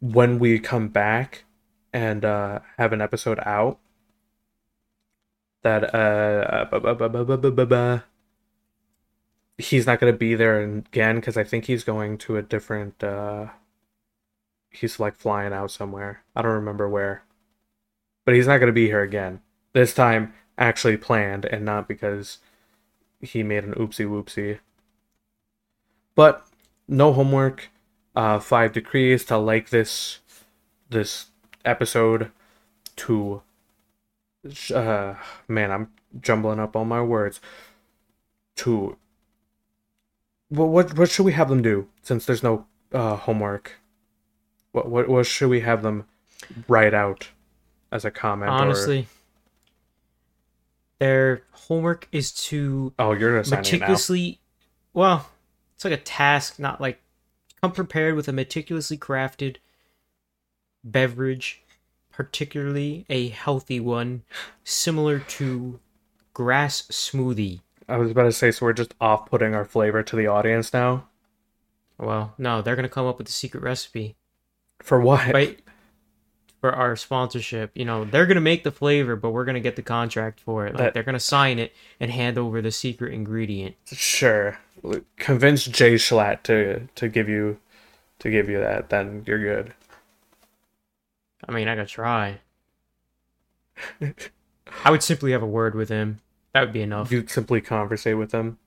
when we come back and uh, have an episode out, that uh, he's not going to be there again because I think he's going to a different. Uh, he's like flying out somewhere. I don't remember where, but he's not going to be here again this time. Actually planned and not because he made an oopsie whoopsie. But no homework. Uh, five decrees to like this this episode. To uh, man, I'm jumbling up all my words. To what what what should we have them do since there's no uh, homework? What what what should we have them write out as a comment? Honestly. Or... Their homework is to oh, you're meticulously, now. Well, it's like a task, not like come prepared with a meticulously crafted beverage, particularly a healthy one, similar to grass smoothie. I was about to say, so we're just off-putting our flavor to the audience now? Well, no, they're going to come up with a secret recipe. For what? Right? For our sponsorship, you know, they're gonna make the flavor, but we're gonna get the contract for it. Like that, they're gonna sign it and hand over the secret ingredient. Sure, convince Jay Schlatt to to give you to give you that. Then you're good. I mean, I gotta try. I would simply have a word with him. That would be enough. You'd simply conversate with him.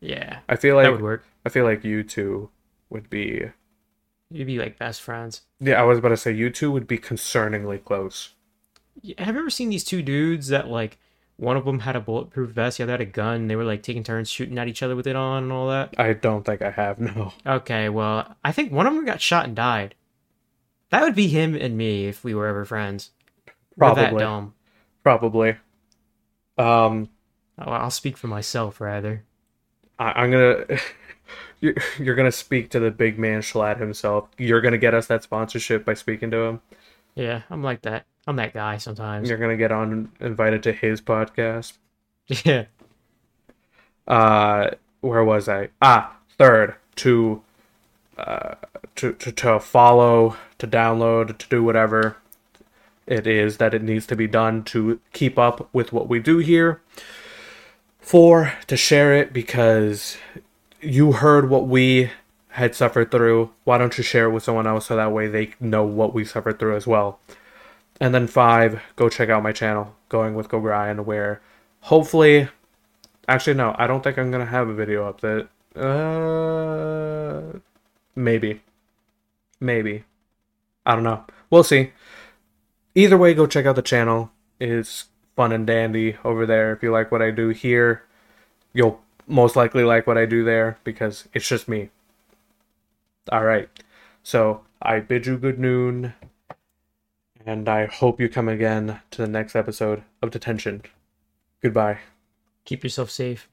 Yeah, I feel like that would work. I feel like you two would be. You'd be like best friends. Yeah, I was about to say you two would be concerningly close. Have you ever seen these two dudes that like one of them had a bulletproof vest, the other had a gun, and they were like taking turns shooting at each other with it on and all that? I don't think I have, no. Okay, well, I think one of them got shot and died. That would be him and me if we were ever friends. Probably. Or that dumb. Probably. Um, I'll speak for myself rather. I- I'm gonna. You're going to speak to the big man Schlatt himself. You're going to get us that sponsorship by speaking to him. Yeah, I'm like that. I'm that guy sometimes. You're going to get on invited to his podcast. Yeah. Uh, where was I? Ah, third, to, uh, to, to, to follow, to download, to do whatever it is that it needs to be done to keep up with what we do here. Four, to share it because... You heard what we had suffered through. Why don't you share it with someone else so that way they know what we suffered through as well? And then five, go check out my channel, Going with Gogrion, where hopefully... Actually, no, I don't think I'm going to have a video up that... Uh, maybe. Maybe. I don't know. We'll see. Either way, go check out the channel. It's fun and dandy over there. If you like what I do here, you'll... most likely like what I do there because it's just me. All right. So I bid you good noon and I hope you come again to the next episode of Detention. Goodbye. Keep yourself safe.